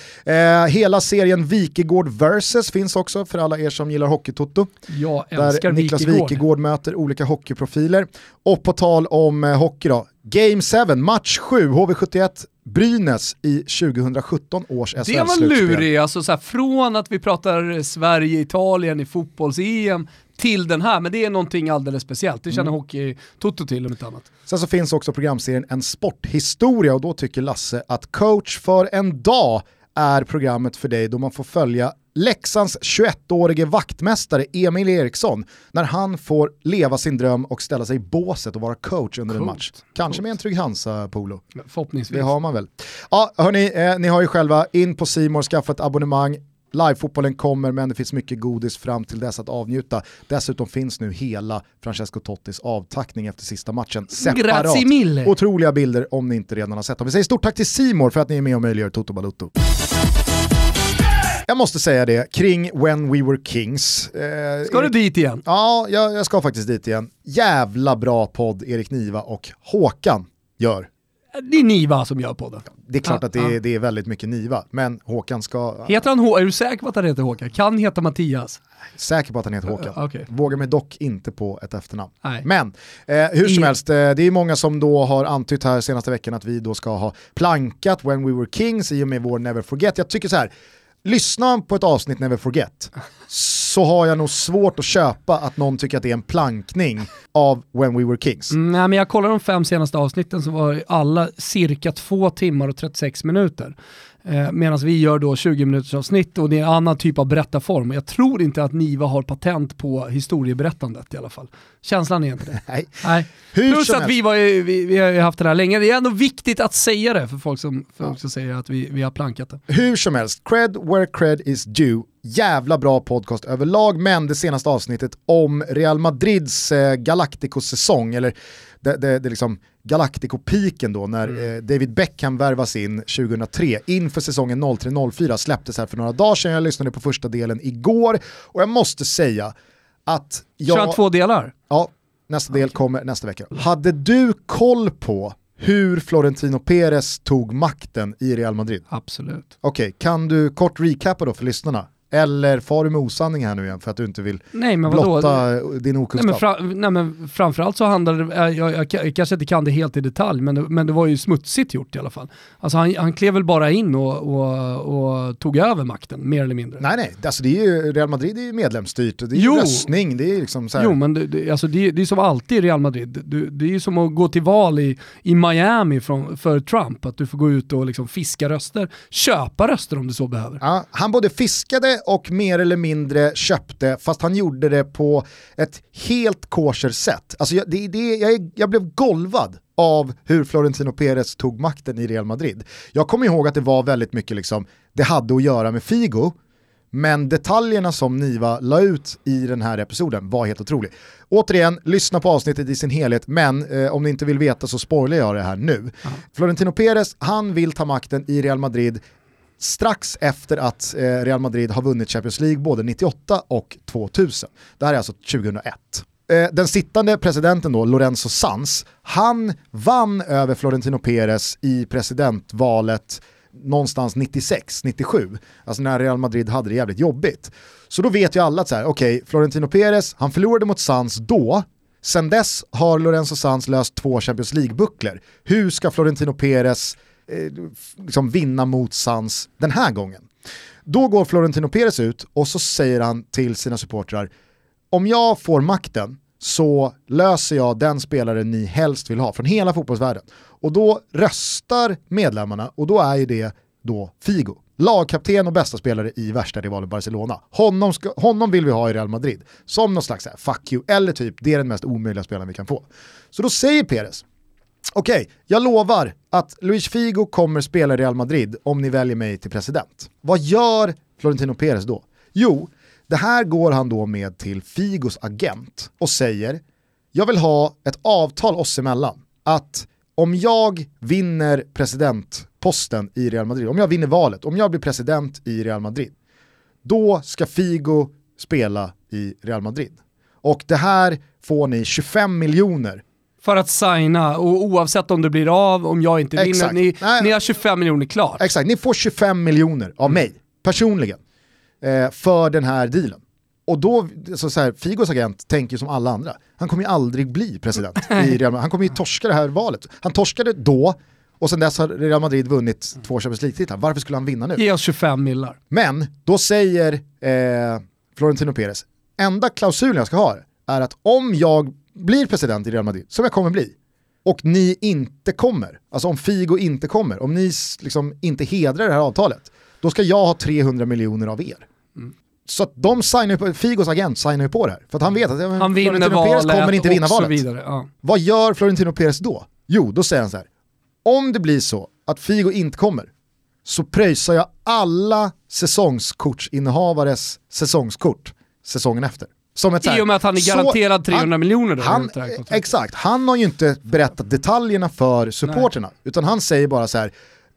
Hela serien Wikegård versus finns också för alla er som gillar hockeytotto. Jag älskar Niklas Wikegård möter olika hockeyprofiler. Och på tal om hockey då, Game 7, match 7, HV71 Brynäs i 2017 års SHL-slutspel. Det var lurig, alltså så här, från att vi pratar Sverige-Italien i fotbolls-EM till den här, men det är någonting alldeles speciellt. Det känner hockey-toto till och något annat. Sen så finns också programserien En sporthistoria, och då tycker Lasse att Coach för en dag är programmet för dig, då man får följa Leksands 21-årige vaktmästare Emil Eriksson när han får leva sin dröm och ställa sig i båset och vara coach under en match. Kanske med en trygg Hansa-polo. Förhoppningsvis. Det har man väl. Ja, hörni, ni har ju själva in på C More, skaffa ett abonnemang. Livefotbollen kommer, men det finns mycket godis fram till dess att avnjuta. Dessutom finns nu hela Francesco Tottis avtackning efter sista matchen separat. Otroliga bilder om ni inte redan har sett dem. Vi säger stort tack till C More för att ni är med och möjliggör Toto Balotto. Jag måste säga det, kring When We Were Kings. Ska du dit igen? Ja, jag ska faktiskt dit igen. Jävla bra podd Erik Niva och Håkan gör. Det är Niva som gör podden. Det är klart att det är väldigt mycket Niva. Men Håkan ska... Heter han Håkan? Är du säker på att han heter Håkan? Kan heta Mattias? Säker på att han heter Håkan. Okay. Vågar mig dock inte på ett efternamn. Nej. Men hur som helst, det är många som då har antytt här senaste veckan att vi då ska ha plankat When We Were Kings i och med vår Never Forget. Jag tycker så här, lyssna på ett avsnitt Never Forget så har jag nog svårt att köpa att någon tycker att det är en plankning av When We Were Kings. Nej, men jag kollade de 5 senaste avsnitten så var alla cirka 2 timmar och 36 minuter. Medan vi gör då 20 minuters avsnitt och det är en annan typ av berättarform. Jag tror inte att Niva har patent på historieberättandet i alla fall. Känslan är inte det. Nej. Plus att vi har haft det här länge. Det är ändå viktigt att säga det för folk som, säger att vi har plankat det. Hur som helst, cred where cred is due. Jävla bra podcast överlag, men det senaste avsnittet om Real Madrids Galactico-säsong, eller det liksom Galactico-piken då, när David Beckham värvas in 2003 inför säsongen 03-04, släpptes här för några dagar sedan. Jag lyssnade på första delen igår och jag måste säga att jag... 22 delar? Ja, nästa del kommer nästa vecka. Hade du koll på hur Florentino Perez tog makten i Real Madrid? Absolut. Okej, kan du kort recappa då för lyssnarna? Eller far du med osanning här nu igen för att du inte vill blotta din okunskap? Nej men framförallt så handlade det, jag kanske inte kan det helt i detalj, men det var ju smutsigt gjort i alla fall. Alltså han klev väl bara in och tog över makten, mer eller mindre. Nej, alltså det är ju, Real Madrid är ju medlemsstyrt, det är ju röstning, det är liksom så här. Jo, men det är som alltid i Real Madrid. Det är ju som att gå till val i Miami för Trump, att du får gå ut och liksom fiska röster, köpa röster om du så behöver. Ja, han både fiskade och mer eller mindre köpte, fast han gjorde det på ett helt kosher sätt. Alltså jag blev golvad av hur Florentino Perez tog makten i Real Madrid. Jag kommer ihåg att det var väldigt mycket liksom, det hade att göra med Figo, men detaljerna som Niva la ut i den här episoden var helt otroliga. Återigen, lyssna på avsnittet i sin helhet, men om ni inte vill veta så spoilar jag det här nu. Florentino Perez, han vill ta makten i Real Madrid strax efter att Real Madrid har vunnit Champions League både 98 och 2000. Det här är alltså 2001. Den sittande presidenten då, Lorenzo Sanz, han vann över Florentino Perez i presidentvalet någonstans 96-97. Alltså när Real Madrid hade det jävligt jobbigt. Så då vet ju alla att så här, okej, Florentino Perez, han förlorade mot Sanz då. Sen dess har Lorenzo Sanz löst 2 Champions League-bucklor. Hur ska Florentino Perez liksom vinna mot Sanz den här gången? Då går Florentino Perez ut och så säger han till sina supportrar: om jag får makten så löser jag den spelare ni helst vill ha från hela fotbollsvärlden. Och då röstar medlemmarna, och då är ju det då Figo, lagkapten och bästa spelare i värsta rivalen Barcelona. Honom vill vi ha i Real Madrid som någon slags här, fuck you, eller typ det är den mest omöjliga spelaren vi kan få. Så då säger Perez: okej, jag lovar att Luis Figo kommer spela i Real Madrid om ni väljer mig till president. Vad gör Florentino Perez då? Jo, det här går han då med till Figos agent och säger: jag vill ha ett avtal oss emellan att om jag vinner presidentposten i Real Madrid, om jag vinner valet, om jag blir president i Real Madrid, då ska Figo spela i Real Madrid. Och det här får ni 25 miljoner för att signa, och oavsett om det blir av, om jag inte vinner, ni har 25 miljoner klar. Exakt, ni får 25 miljoner av mig, personligen, för den här dealen. Och då, så här, Figos agent tänker ju som alla andra. Han kommer ju aldrig bli president i Real Madrid. Han kommer ju torska det här valet. Han torskade då, och sen dess har Real Madrid vunnit 2 Champions League-titlar. Varför skulle han vinna nu? Ge oss 25 miljoner. Men då säger Florentino Perez: enda klausulen jag ska ha är att om jag blir president i Real Madrid, som jag kommer bli, och ni inte kommer, alltså om Figo inte kommer, om ni liksom inte hedrar det här avtalet, då ska jag ha 300 miljoner av er. Så att de signar på, Figos agent signar ju på det här, för att han vet att han Florentino Perez kommer inte vinna valet. Vidare, ja. Vad gör Florentino Perez då? Jo, då säger han så här: om det blir så att Figo inte kommer, så pröjsar jag alla säsongskortsinnehavarens säsongskort säsongen efter. I och med att han är garanterad 300 miljoner. Exakt, han har ju inte berättat detaljerna för supporterna, utan han säger bara så här: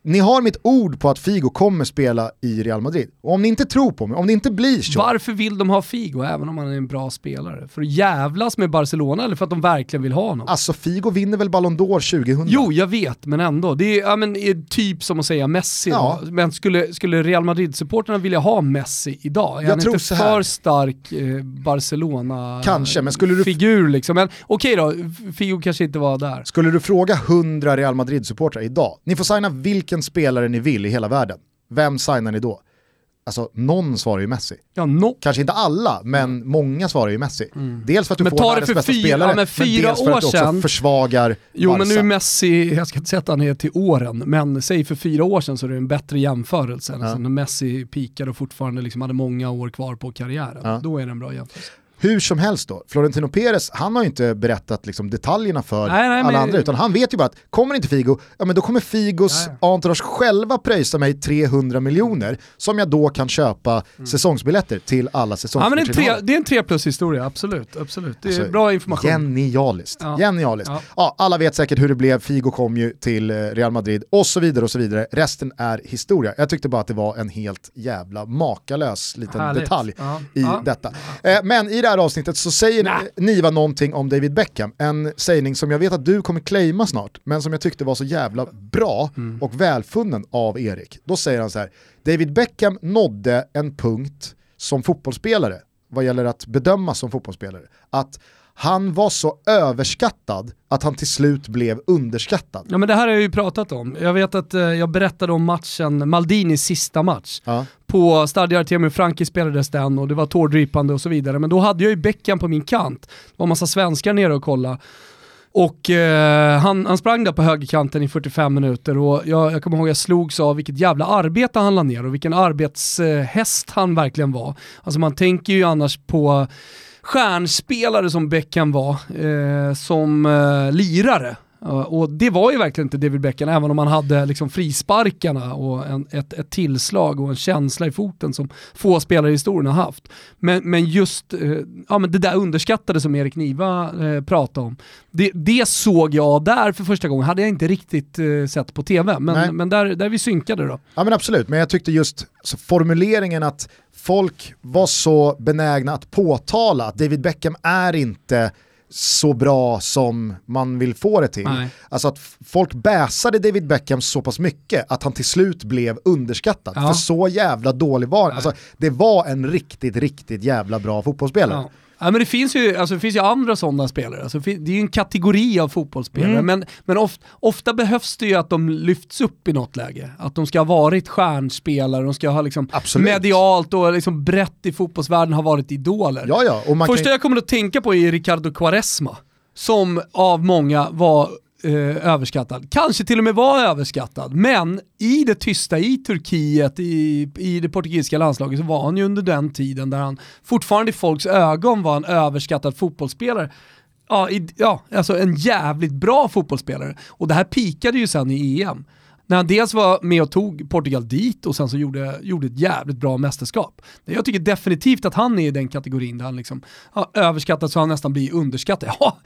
ni har mitt ord på att Figo kommer spela i Real Madrid. Och om ni inte tror på mig, om det inte blir så... Varför vill de ha Figo även om han är en bra spelare? För att jävlas med Barcelona eller för att de verkligen vill ha honom? Alltså Figo vinner väl Ballon d'Or 2000? Jo, jag vet, men ändå. Det är, ja, men, är typ som att säga Messi. Ja. Men skulle Real Madrid-supporterna vilja ha Messi idag? Jag tror inte så här. För stark Barcelona kanske, men skulle du... figur liksom. Men okej då, Figo kanske inte var där. Skulle du fråga 100 Real Madrid-supportrar idag? Ni får signa vilken spelare ni vill i hela världen. Vem signar ni då? Alltså, någon svarar ju Messi. Ja, kanske inte alla, men många svarar ju Messi. Mm. Dels för att du men får världens bästa spelare, men dels för att du också försvagar Barca. Jo, men nu är Messi, jag ska inte säga att han är till åren, men säg för 4 år sedan så är det en bättre jämförelse. Ja. Alltså, när Messi pikade och fortfarande liksom hade många år kvar på karriären. Ja. Då är det en bra jämförelse. Hur som helst då, Florentino Perez, han har ju inte berättat liksom detaljerna för alla andra, utan han vet ju bara att kommer inte Figo, ja men då kommer Figos entourage själva pröjsa mig 300 miljoner som jag då kan köpa säsongsbiljetter till alla säsongsbiljetter. Ja, det är en 3+ historia, absolut. Det är alltså, bra information. Genialiskt. Ja, alla vet säkert hur det blev, Figo kom ju till Real Madrid och så vidare. Resten är historia. Jag tyckte bara att det var en helt jävla makalös liten detalj i detta. Men i det här avsnittet så säger Niva någonting om David Beckham, en sägning som jag vet att du kommer claima snart, men som jag tyckte var så jävla bra och välfunnen av Erik. Då säger han så här: David Beckham nådde en punkt som fotbollsspelare vad gäller att bedömas som fotbollsspelare, att han var så överskattad att han till slut blev underskattad. Ja, men det här har jag ju pratat om. Jag vet att jag berättade om matchen, Maldinis sista match. Ja. På Stadio Artemio Franchi spelades den och det var tårdrypande och så vidare. Men då hade jag ju Beckham på min kant. Det var en massa svenskar nere och kolla. Och han sprang där på högerkanten i 45 minuter och jag kommer ihåg jag slogs av vilket jävla arbete han la ner och vilken arbetshäst han verkligen var. Alltså man tänker ju annars på stjärnspelare som Beckham var som lirare. Och det var ju verkligen inte David Beckham, även om han hade liksom frisparkarna och ett tillslag och en känsla i foten som få spelare i historien har haft. Men just men det där underskattade som Erik Niva pratade om, det såg jag där för första gången. Hade jag inte riktigt sett på tv, men där vi synkade då. Ja men absolut, men jag tyckte just formuleringen att folk var så benägna att påtala att David Beckham är inte så bra som man vill få det till. Nej. Alltså att folk bäsade David Beckham så pass mycket att han till slut blev underskattad. Ja. För så jävla dålig var han. Alltså, det var en riktigt jävla bra fotbollsspelare. Ja. Ja, men det finns ju andra sådana spelare. Alltså, det är ju en kategori av fotbollsspelare. Men ofta behövs det ju att de lyfts upp i något läge. Att de ska ha varit stjärnspelare. De ska ha liksom medialt och liksom brett i fotbollsvärlden har varit idoler. Ja, och första jag kommer att tänka på är Ricardo Quaresma. Som av många var överskattad. Kanske till och med var överskattad. Men i det tysta, i Turkiet, i det portugisiska landslaget, så var han ju under den tiden där han fortfarande i folks ögon var en överskattad fotbollsspelare. Ja, alltså en jävligt bra fotbollsspelare. Och det här pikade ju sen i EM. När han dels var med och tog Portugal dit och sen så gjorde ett jävligt bra mästerskap. Jag tycker definitivt att han är i den kategorin där han liksom har överskattat så han nästan blir underskattad. Ja,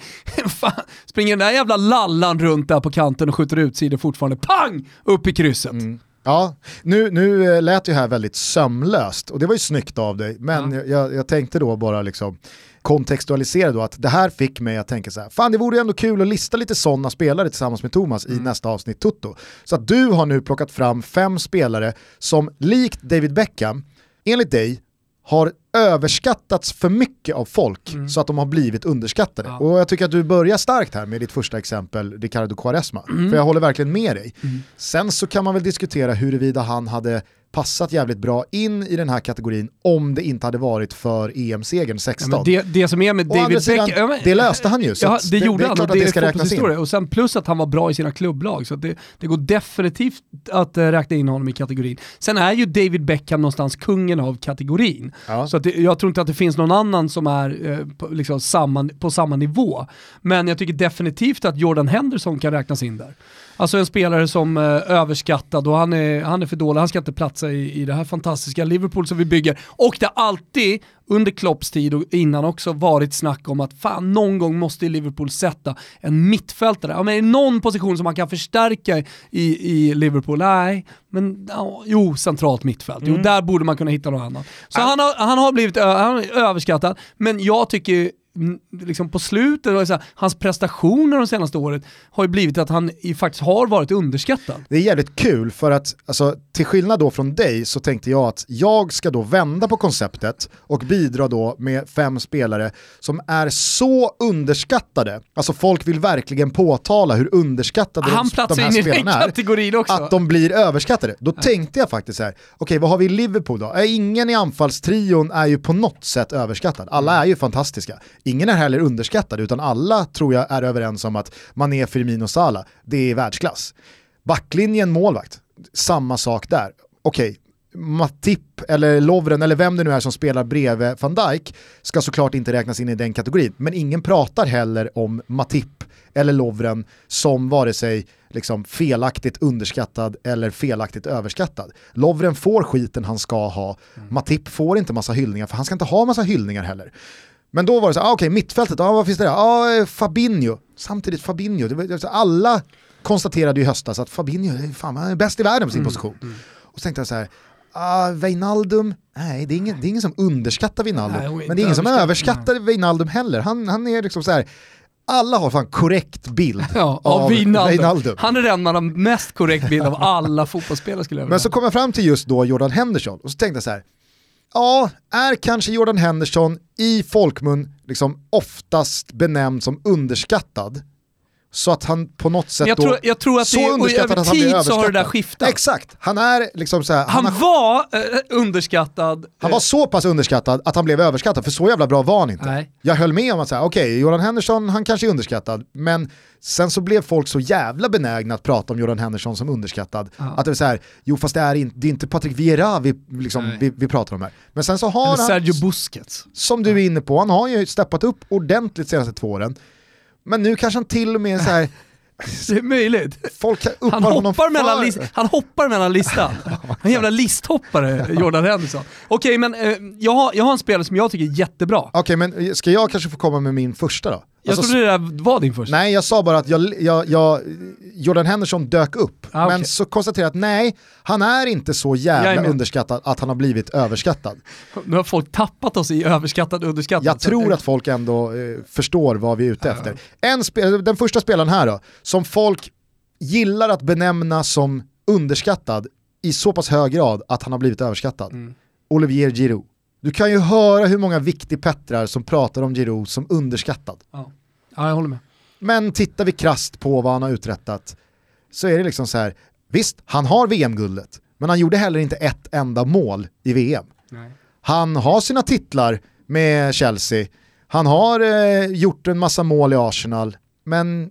fan. Springer den där jävla lallan runt där på kanten och skjuter ut sidor fortfarande. Pang! Upp i krysset. Mm. Ja, nu lät ju här väldigt sömlöst och det var ju snyggt av dig. Men jag tänkte då bara liksom kontextualisera då att det här fick mig att tänka så här: fan, det vore ju ändå kul att lista lite sådana spelare tillsammans med Thomas i nästa avsnitt Toto. Så att du har nu plockat fram 5 spelare som likt David Beckham, enligt dig, har överskattats för mycket av folk så att de har blivit underskattade. Ja. Och jag tycker att du börjar starkt här med ditt första exempel, Ricardo Quaresma. För jag håller verkligen med dig. Sen så kan man väl diskutera huruvida han hade passat jävligt bra in i den här kategorin om det inte hade varit för EM-segern 16. Ja, det som är med David Beckham, det löste han ju. Så ja, det gjorde han, det ska räknas in. Och sen plus att han var bra i sina klubblag, så att det går definitivt att räkna in honom i kategorin. Sen är ju David Beckham någonstans kungen av kategorin. Ja. Så att jag tror inte att det finns någon annan som är liksom på samma nivå. Men jag tycker definitivt att Jordan Henderson kan räknas in där. Alltså en spelare som överskattad och han är för dålig, han ska inte platsa sig i det här fantastiska Liverpool som vi bygger. Och det har alltid under Klopps tid och innan också varit snack om att fan, någon gång måste Liverpool sätta en mittfältare. Ja, men är det någon position som man kan förstärka i Liverpool? Nej, men jo, centralt mittfält. Jo, där borde man kunna hitta någon annan. Så han har blivit överskattad, men jag tycker liksom på slutet så här, hans prestationer de senaste året har ju blivit att han faktiskt har varit underskattad. Det är jävligt kul för att alltså, till skillnad då från dig så tänkte jag att jag ska då vända på konceptet och bidra då med 5 spelare som är så underskattade. Alltså folk vill verkligen påtala hur underskattade han de här spelarna är också. Att de blir överskattade. Då tänkte jag faktiskt så här, okej, vad har vi i Liverpool då? Ingen i anfallstrion är ju på något sätt överskattad. Alla är ju fantastiska. Ingen är heller underskattad, utan alla tror jag är överens om att Mané, Firmino, Salah, det är världsklass. Backlinjen, målvakt, samma sak där. Okej, Matip eller Lovren eller vem det nu är som spelar bredvid Van Dijk ska såklart inte räknas in i den kategorin. Men ingen pratar heller om Matip eller Lovren som vare sig liksom felaktigt underskattad eller felaktigt överskattad. Lovren får skiten han ska ha. Matip får inte massa hyllningar, för han ska inte ha massa hyllningar heller. Men då var det så här, okej, mittfältet, vad finns det där? Fabinho. Samtidigt Fabinho. Alla konstaterade ju i höstas att Fabinho är bäst i världen på sin position. Och så tänkte jag så här, Wijnaldum, nej, det är ingen som underskattar Wijnaldum. Nej, men det är ingen som överskattar Wijnaldum heller. Han är liksom så här, alla har fan korrekt bild av Wijnaldum. Han är den man har mest korrekt bild av alla fotbollsspelare skulle jag vilja. Men så kom jag fram till just då Jordan Henderson och så tänkte jag så här, är kanske Jordan Henderson i folkmun liksom oftast benämnd som underskattad, så att han på något sätt jag tror att så det är underskattad att han blir överskattad. Så har det där skiftat. Exakt. Han är liksom så här, han var underskattad. Han var så pass underskattad att han blev överskattad, för så jävla bra var han inte. Nej. Jag höll med om att säga, okej, Jordan Henderson, han kanske är underskattad, men sen så blev folk så jävla benägna att prata om Jordan Henderson som underskattad. Ja. Att det är så här, jo fast det är inte Patrick Vieira vi pratar om här. Men sen så har han Sergio Busquets, som du är inne på, han har ju steppat upp ordentligt senaste 2 åren. Men nu kanske han till och med så här, det är möjligt. Folk han hoppar mellan listan. En jävla listhoppare, Jordan Henderson. Okej, men jag har en spelare som jag tycker är jättebra. Okej, men ska jag kanske få komma med min första då? Jag trodde det där var din första. Nej, jag sa bara att jag Jordan Henderson dök upp. Men så konstaterade jag att nej, han är inte så jävla underskattad att han har blivit överskattad. Nu har folk tappat oss i överskattad och underskattad. Jag tror att folk ändå förstår vad vi är ute efter. Den första spelaren här då, som folk gillar att benämna som underskattad i så pass hög grad att han har blivit överskattad. Olivier Giroud. Du kan ju höra hur många viktigpettrar som pratar om Giroud som underskattad. Ja, jag håller med. Men tittar vi krasst på vad han har uträttat så är det liksom så här, visst, han har VM-guldet, men han gjorde heller inte ett enda mål i VM. Nej. Han har sina titlar med Chelsea. Han har gjort en massa mål i Arsenal, men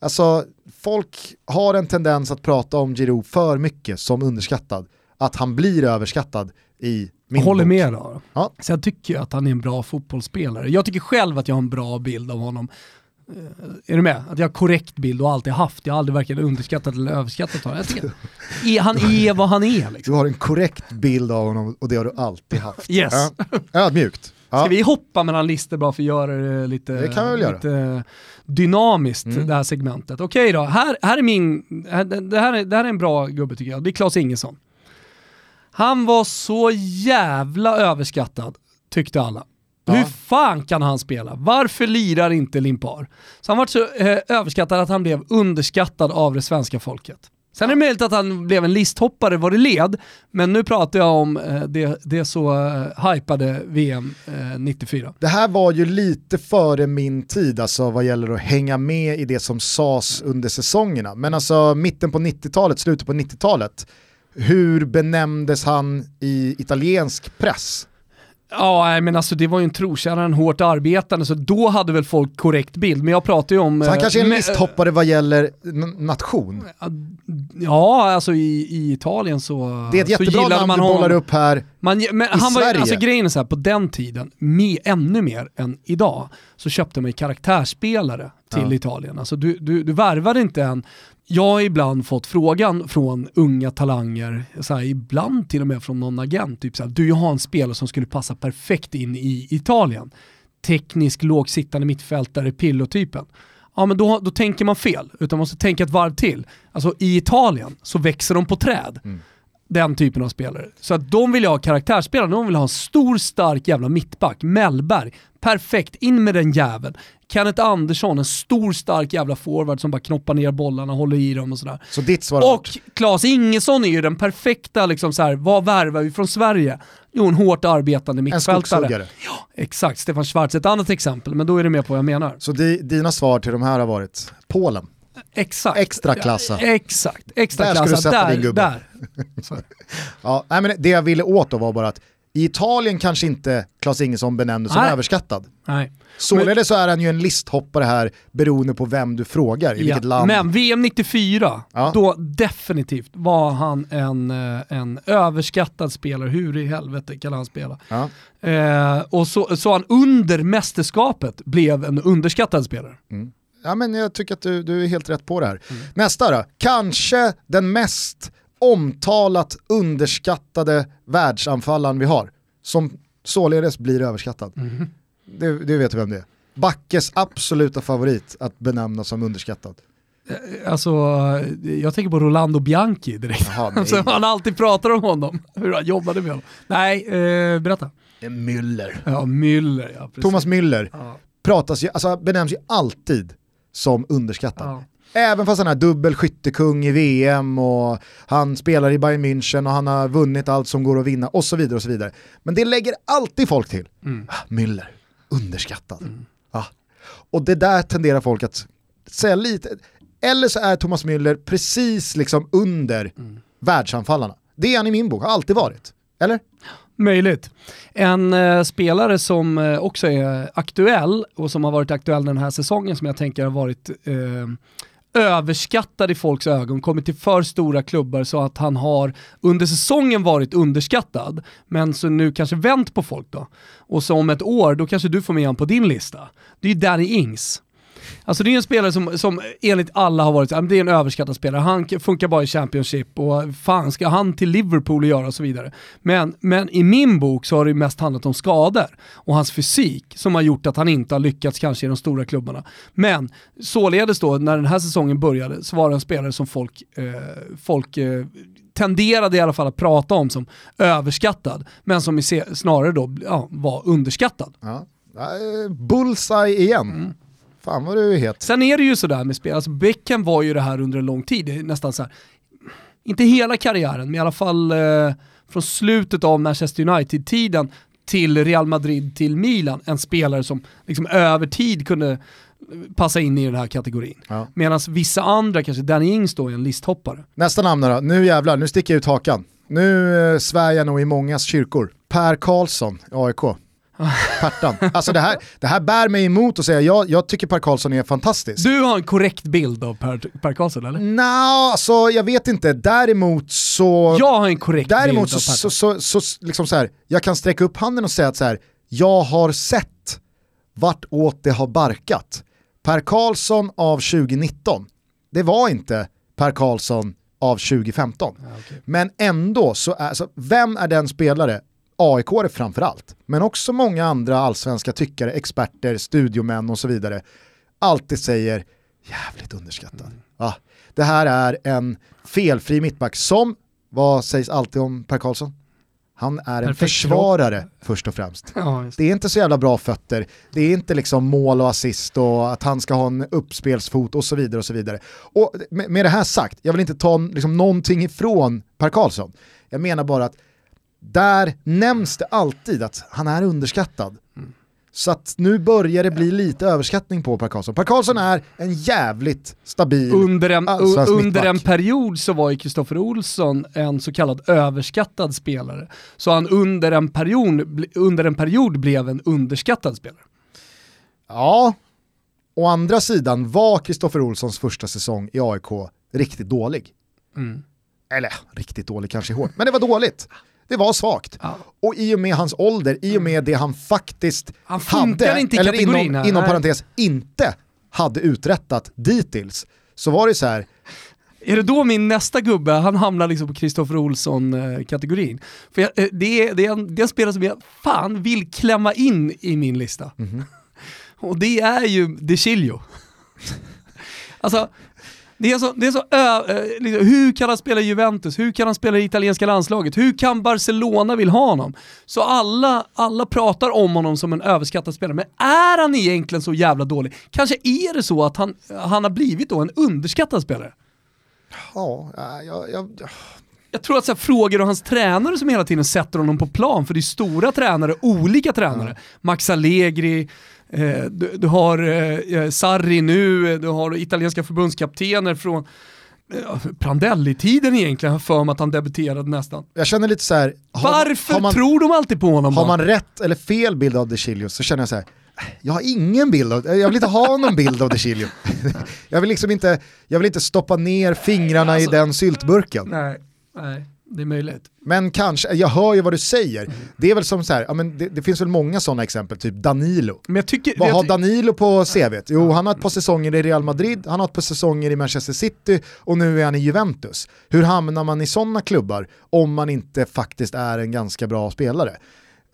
alltså folk har en tendens att prata om Giroud för mycket som underskattad, att han blir överskattad i min håller bok. Med då. Ja. Så jag tycker att han är en bra fotbollsspelare. Jag tycker själv att jag har en bra bild av honom. Är du med? Att jag har korrekt bild och alltid haft. Jag har aldrig verkligen underskattat eller överskattat honom. Jag tycker han är vad han är. Liksom. Du har en korrekt bild av honom och det har du alltid haft. Yes. Ödmjukt. Ja. Ska vi hoppa mellan listor bara för att göra det lite dynamiskt, det här segmentet. Okej då, här är min... Det här är en bra gubbe tycker jag. Det är Claes Ingesson. Han var så jävla överskattad, tyckte alla. Ja. Hur fan kan han spela? Varför lirar inte Limpar? Så han var så överskattad att han blev underskattad av det svenska folket. Sen är det möjligt att han blev en listhoppare var det led, men nu pratar jag om det så hypade VM 94. Det här var ju lite före min tid, alltså vad gäller att hänga med i det som sas under säsongerna. Men alltså mitten på 90-talet, slutet på 90-talet, hur benämndes han i italiensk press? Ja, men alltså det var ju en trotjänare, en hårt arbetande, så då hade väl folk korrekt bild. Men jag pratar ju om... Så han kanske är en listhoppare vad gäller nation? Ja, alltså i Italien så... Det är ett jättebra namn man bollar upp här i Sverige. Alltså grejen är så här, på den tiden, ännu mer än idag, så köpte man ju karaktärsspelare till Italien. Alltså du värvar inte en. Jag har ibland fått frågan från unga talanger, så här, ibland till och med från någon agent, typ så här, du har en spelare som skulle passa perfekt in i Italien. Teknisk, lågsittande mittfältare, pillotypen. Ja, men då tänker man fel, utan man måste tänka ett varv till. Alltså i Italien så växer de på träd. Mm. Den typen av spelare. Så att de vill ha karaktärsspelare. De vill ha en stor, stark jävla mittback. Mellberg. Perfekt. In med den jäveln. Kenneth Andersson. En stor, stark jävla forward som bara knoppar ner bollarna, håller i dem och sådär. Så ditt svar. Och Claes Ingesson är ju den perfekta, liksom så här, vad värvar vi från Sverige? Jo, en hårt arbetande mittfältare. Ja, exakt. Stefan Schwarz är ett annat exempel. Men då är det med på vad jag menar. Så dina svar till de här har varit Polen. Exakt. Extraklassa. Exakt. Extraklassa. Där ska du sätta din gubbe. Ja, nej, men det jag ville åt då var bara att i Italien kanske inte Claes Ingesson benämndes som överskattad. Nej. Således så är han ju en listhoppare här beroende på vem du frågar i vilket land. Men VM 94, då definitivt var han en överskattad spelare. Hur i helvete kan han spela? Ja. Och så han under mästerskapet blev en underskattad spelare. Mm. Ja, men jag tycker att du är helt rätt på det här. Mm. Nästa då. Kanske den mest omtalat underskattade världsanfallaren vi har. Som således blir överskattad. Mm. Du vet vem det är. Backes absoluta favorit att benämna som underskattad. Alltså, jag tänker på Rolando Bianchi direkt. Jaha, alltså, han alltid pratar om honom. Hur han jobbade med honom. Nej, berätta. Müller. Ja, Müller. Ja, Thomas Müller. Ja. Benämns ju alltid som underskattad. Ja. Även fast han är dubbel skyttekung i VM och han spelar i Bayern München och han har vunnit allt som går att vinna och så vidare och så vidare. Men det lägger alltid folk till. Mm. Ah, Müller, underskattad. Mm. Ah. Och det där tenderar folk att säga lite. Eller så är Thomas Müller precis liksom under världsanfallarna. Det är han i min bok, har alltid varit. Eller? Möjligt. En spelare som också är aktuell och som har varit aktuell den här säsongen, som jag tänker har varit överskattad i folks ögon, kommit till för stora klubbar så att han har under säsongen varit underskattad, men så nu kanske vänt på folk då. Och så om ett år, då kanske du får med han på din lista. Det är ju Danny Ings. Alltså det är en spelare som enligt alla har varit, det är en överskattad spelare, han funkar bara i Championship och fan ska han till Liverpool och göra och så vidare. Men i min bok så har det mest handlat om skador och hans fysik som har gjort att han inte har lyckats kanske i de stora klubbarna. Men således då, när den här säsongen började, så var det en spelare som folk tenderade i alla fall att prata om som överskattad, men som snarare då var underskattad. Ja. Bullseye igen. Mm. Fan vad du är het. Sen är det ju sådär med spel. Alltså Beckham var ju det här under en lång tid. Nästan så här. Inte hela karriären, men i alla fall från slutet av Manchester United-tiden till Real Madrid, till Milan. En spelare som liksom över tid kunde passa in i den här kategorin. Ja. Medan vissa andra, kanske Danny Ings då, är en listhoppare. Nästa namn då. Nu jävlar, nu sticker jag ut hakan. Nu svär jag nog i mångas kyrkor. Per Karlsson, AIK. Partan. Alltså det här bär mig emot att säga jag tycker Per Karlsson är fantastisk. Du har en korrekt bild av Per Karlsson, eller? Nej, alltså jag vet inte. Däremot så... Jag har en korrekt bild av Per Karlsson. Så liksom så här, jag kan sträcka upp handen och säga att så här, jag har sett vart åt det har barkat. Per Karlsson av 2019. Det var inte Per Karlsson av 2015. Ja, okay. Men ändå, så vem är den spelare? AIK framförallt, men också många andra allsvenska tyckare, experter, studiomän och så vidare, alltid säger jävligt underskattad. Det här är en felfri mittback som, vad sägs alltid om Per Karlsson? Han är en försvarare först och främst. Ja, det är inte så jävla bra fötter. Det är inte liksom mål och assist och att han ska ha en uppspelsfot och så vidare och så vidare. Och med det här sagt, jag vill inte ta liksom någonting ifrån Per Karlsson. Jag menar bara att där nämns det alltid att han är underskattad. Mm. Så att nu börjar det bli lite överskattning på Per Karlsson. Per Karlsson är en jävligt stabil under en period så var ju Kristoffer Olsson en så kallad överskattad spelare. Så han under en period blev en underskattad spelare. Ja, å andra sidan var Kristoffer Olssons första säsong i AIK riktigt dålig. Mm. Eller riktigt dålig kanske hårt, men det var dåligt. Det var svagt. Ja. Och i och med hans ålder, i och med det han faktiskt hade, eller inom parentes, inte hade uträttat dittills, så var det så här. Är det då min nästa gubbe, han hamnar liksom på Kristoffer Olsson-kategorin? För det är en spelare som jag fan vill klämma in i min lista. Mm-hmm. Och det är ju De Chilio. Alltså, det är så, hur kan han spela i Juventus? Hur kan han spela i italienska landslaget? Hur kan Barcelona vilja ha honom? Så alla pratar om honom som en överskattad spelare. Men är han egentligen så jävla dålig? Kanske är det så att han har blivit då en underskattad spelare? Ja, jag tror att så här, frågor och hans tränare som hela tiden sätter honom på plan, för det är stora tränare, olika tränare. Mm. Max Allegri, du har Sarri nu, du har italienska förbundskaptener från Prandelli-tiden egentligen, för att han debuterade nästan. Jag känner lite så här, varför tror de alltid på honom? Har man rätt eller fel bild av De Chilio, så känner jag så här, jag har ingen bild av, jag vill inte ha någon bild av De Chilio. Jag vill inte stoppa ner fingrarna i den syltburken. Nej, det är möjligt. Men kanske, jag hör ju vad du säger. Mm. Det är väl som så här, ja, men det finns väl många sådana exempel, typ Danilo. Men jag tycker, vad har Danilo på CV:t? Jo, han har ett par säsonger i Real Madrid, han har ett par säsonger i Manchester City och nu är han i Juventus. Hur hamnar man i sådana klubbar om man inte faktiskt är en ganska bra spelare?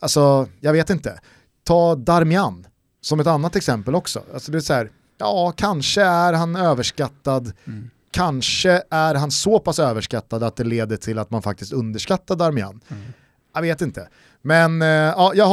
Alltså, jag vet inte. Ta Darmian som ett annat exempel också. Alltså det är så här, ja, kanske är han överskattad. Mm. Kanske är han så pass överskattad att det leder till att man faktiskt underskattar Darmian. Mm. Jag vet inte. Men ja, jag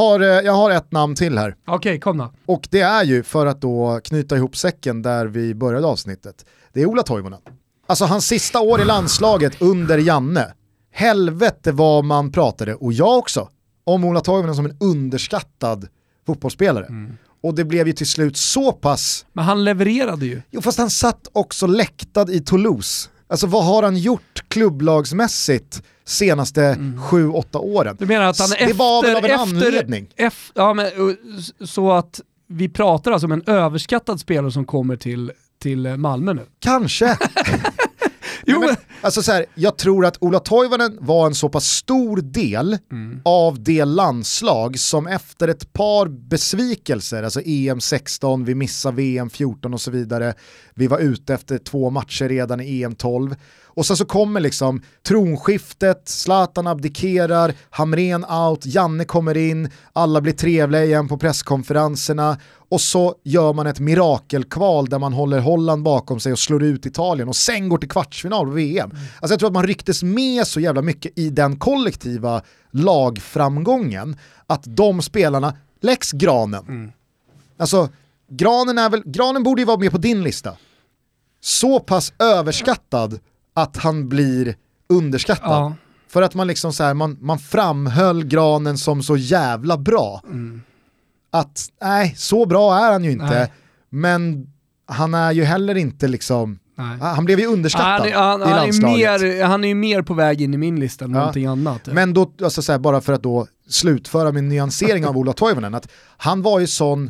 har ett namn till här. Okej, kom då. Och det är ju, för att då knyta ihop säcken där vi började avsnittet, det är Ola Toivonen. Alltså hans sista år i landslaget under Janne. Helvete vad man pratade, och jag också, om Ola Toivonen som en underskattad fotbollsspelare. Mm. Och det blev ju till slut så pass... Men han levererade ju. Jo, fast han satt också läktad i Toulouse. Alltså vad har han gjort klubblagsmässigt senaste 7-8 åren? Du menar att han det var väl av en anledning? Ja, men så att vi pratar alltså om en överskattad spelare som kommer till Malmö nu. Kanske. Jo, men, alltså så här, jag tror att Ola Toivonen var en så pass stor del av det landslag som efter ett par besvikelser, alltså EM 16, vi missade VM 14 och så vidare, vi var ute efter 2 matcher redan i EM 12, och sen så kommer liksom tronskiftet, Zlatan abdikerar, Hamrén out, Janne kommer in, alla blir trevliga igen på presskonferenserna, och så gör man ett mirakelkval där man håller Holland bakom sig och slår ut Italien och sen går till kvartsfinal på VM. Alltså jag tror att man rycktes med så jävla mycket i den kollektiva lagframgången att de spelarna läx Granen. Mm. Alltså Granen borde ju vara med på din lista. Så pass överskattad att han blir underskattad. Ja. För att man liksom så här, man framhöll Granen som så jävla bra. Mm. Att nej, så bra är han ju inte. Nej. Men han är ju heller inte liksom... Nej. Han blev ju underskattad i landslaget. Han är ju mer på väg in i min lista än någonting annat. Men då, alltså så här, bara för att då slutföra min nyansering av Ola Toivonen, att han var ju sån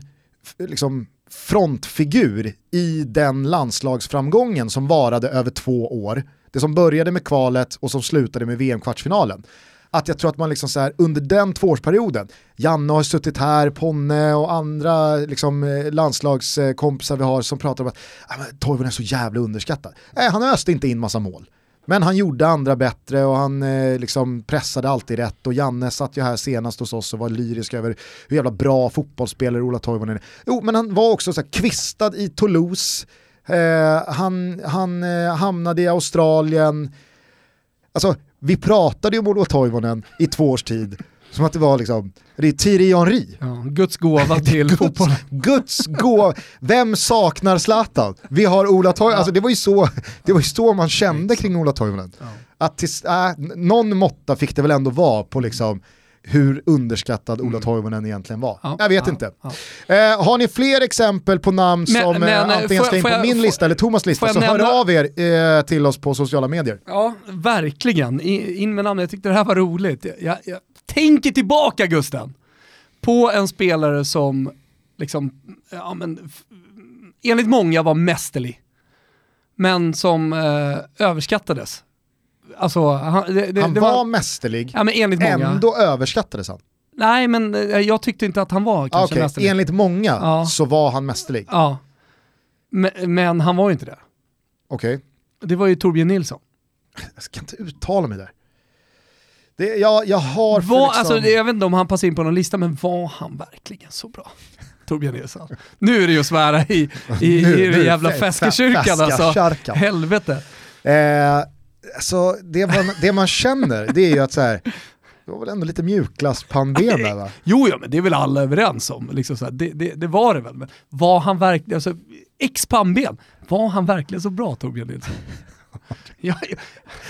liksom frontfigur i den landslagsframgången som varade över 2 år. Det som började med kvalet och som slutade med VM-kvartsfinalen. Att jag tror att man liksom så här, under den 2-årsperioden, Janne har suttit här, Ponne och andra liksom landslagskompisar vi har som pratar om att Toivonen är så jävla underskattad. Nej, han öste inte in massa mål. Men han gjorde andra bättre och han liksom pressade alltid rätt. Och Janne satt ju här senast hos oss och var lyrisk över hur jävla bra fotbollsspelare Ola Toivonen är. Jo, men han var också så här kvistad i Toulouse. Han hamnade i Australien. Alltså... Vi pratade ju om Ola Toivonen i 2 års tid som att det var liksom, det är Thierry Henry. Ja, Guds gåva till fotboll. Guds gåva. Vem saknar Zlatan? Vi har Ola Toivonen. Ja. Alltså det var ju så man kände kring Ola Toivonen. Ja. Att tills, någon måtta fick det väl ändå vara på liksom hur underskattad Ola Toivonen egentligen var. Ja, jag vet inte. Ja. Har ni fler exempel på namn som antingen ska in på min lista eller Thomas lista, så hör av er till oss på sociala medier. Ja, verkligen. In med namn. Jag tyckte det här var roligt. Jag tänker tillbaka, Gusten, på en spelare som liksom, ja, men, enligt många var mästerlig, men som överskattades. Alltså, han var mästerlig. Ja, men enligt många. Ändå överskattades han. Nej, men jag tyckte inte att han var kanske mästerlig. Enligt många så var han mästerlig. Ja. Men han var ju inte det. Okej. Okay. Det var ju Torbjörn Nilsson. Jag ska inte uttala mig där. Det, jag har... jag vet inte om han passar in på någon lista, men var han verkligen så bra? Torbjörn Nilsson. Nu är det ju att svära i jävla fäskekyrkan. Alltså. Helvete. Så det man känner, det är ju att så här... Det var väl ändå lite mjukglasspandem där, va? Jo, men det är väl alla överens om. Liksom så här. Det var det väl. Men var han verkligen... Alltså, ex-pannben. Var han verkligen så bra, Torbjörn Nilsson?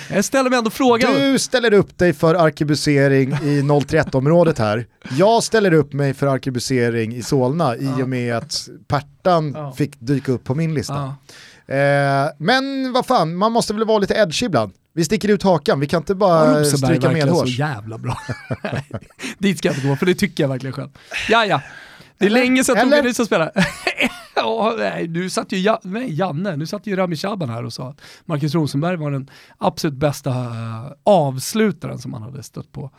Jag ställer mig ändå frågan. Du ställer upp dig för arkebusering i 013-området här. Jag ställer upp mig för arkebusering i Solna i och med att Pertan fick dyka upp på min lista. Men vad fan, man måste väl vara lite edgy ibland. Vi sticker ut hakan, vi kan inte bara stryka med hårs. Så jävla bra. Dit ska jag inte gå, för det tycker jag verkligen själv. Ja. Det är länge sedan Torbjörn Nilsson spelade. Nu satt ju Janne, nu satt ju Rami Shaban här och sa att Marcus Rosenberg var den absolut bästa avslutaren som han hade stött på.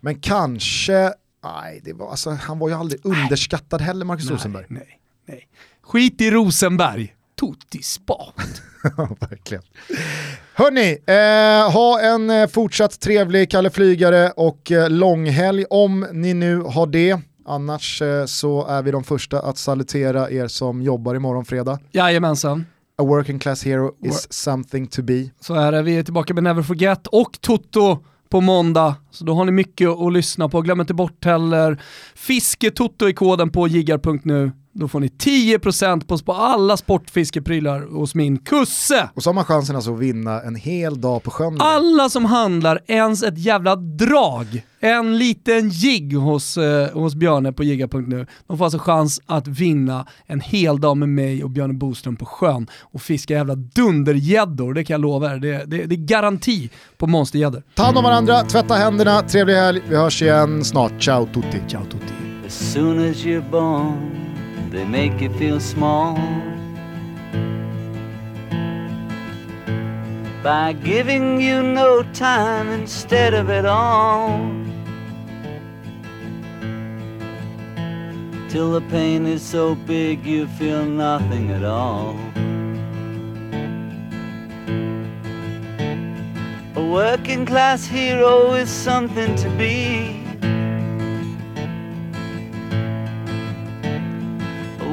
Men kanske, nej, det var, alltså, han var ju aldrig underskattad heller, Marcus Rosenberg. Nej. Skit i Rosenberg. Tutti spat. Verkligen. Hörrni, ha en fortsatt trevlig Kalle Flygare och långhelg om ni nu har det. Annars så är vi de första att salutera er som jobbar imorgon fredag. Jajamensan. A working class hero is something to be. Så är det. Vi är tillbaka med Never Forget och Toto på måndag. Så då har ni mycket att lyssna på. Glöm inte bort heller Fisketoto i koden på jiggar.nu. Då får ni 10% på alla sportfiskeprylar hos min kusse. Och så har man chansen alltså att vinna en hel dag på sjön. Alla som handlar ens ett jävla drag, en liten jigg hos Björne på jigga.nu. De får alltså chans att vinna en hel dag med mig och Björne Boström på sjön och fiska jävla dundergäddor. Det kan jag lova er. Det är garanti på monstergäddor. Ta hand om varandra, tvätta händerna, trevlig helg. Vi hörs igen snart. Ciao tutti. Ciao tutti. As soon as you're born, they make you feel small by giving you no time instead of it all, till the pain is so big you feel nothing at all. A working class hero is something to be.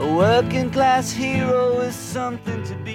A working class hero is something to be.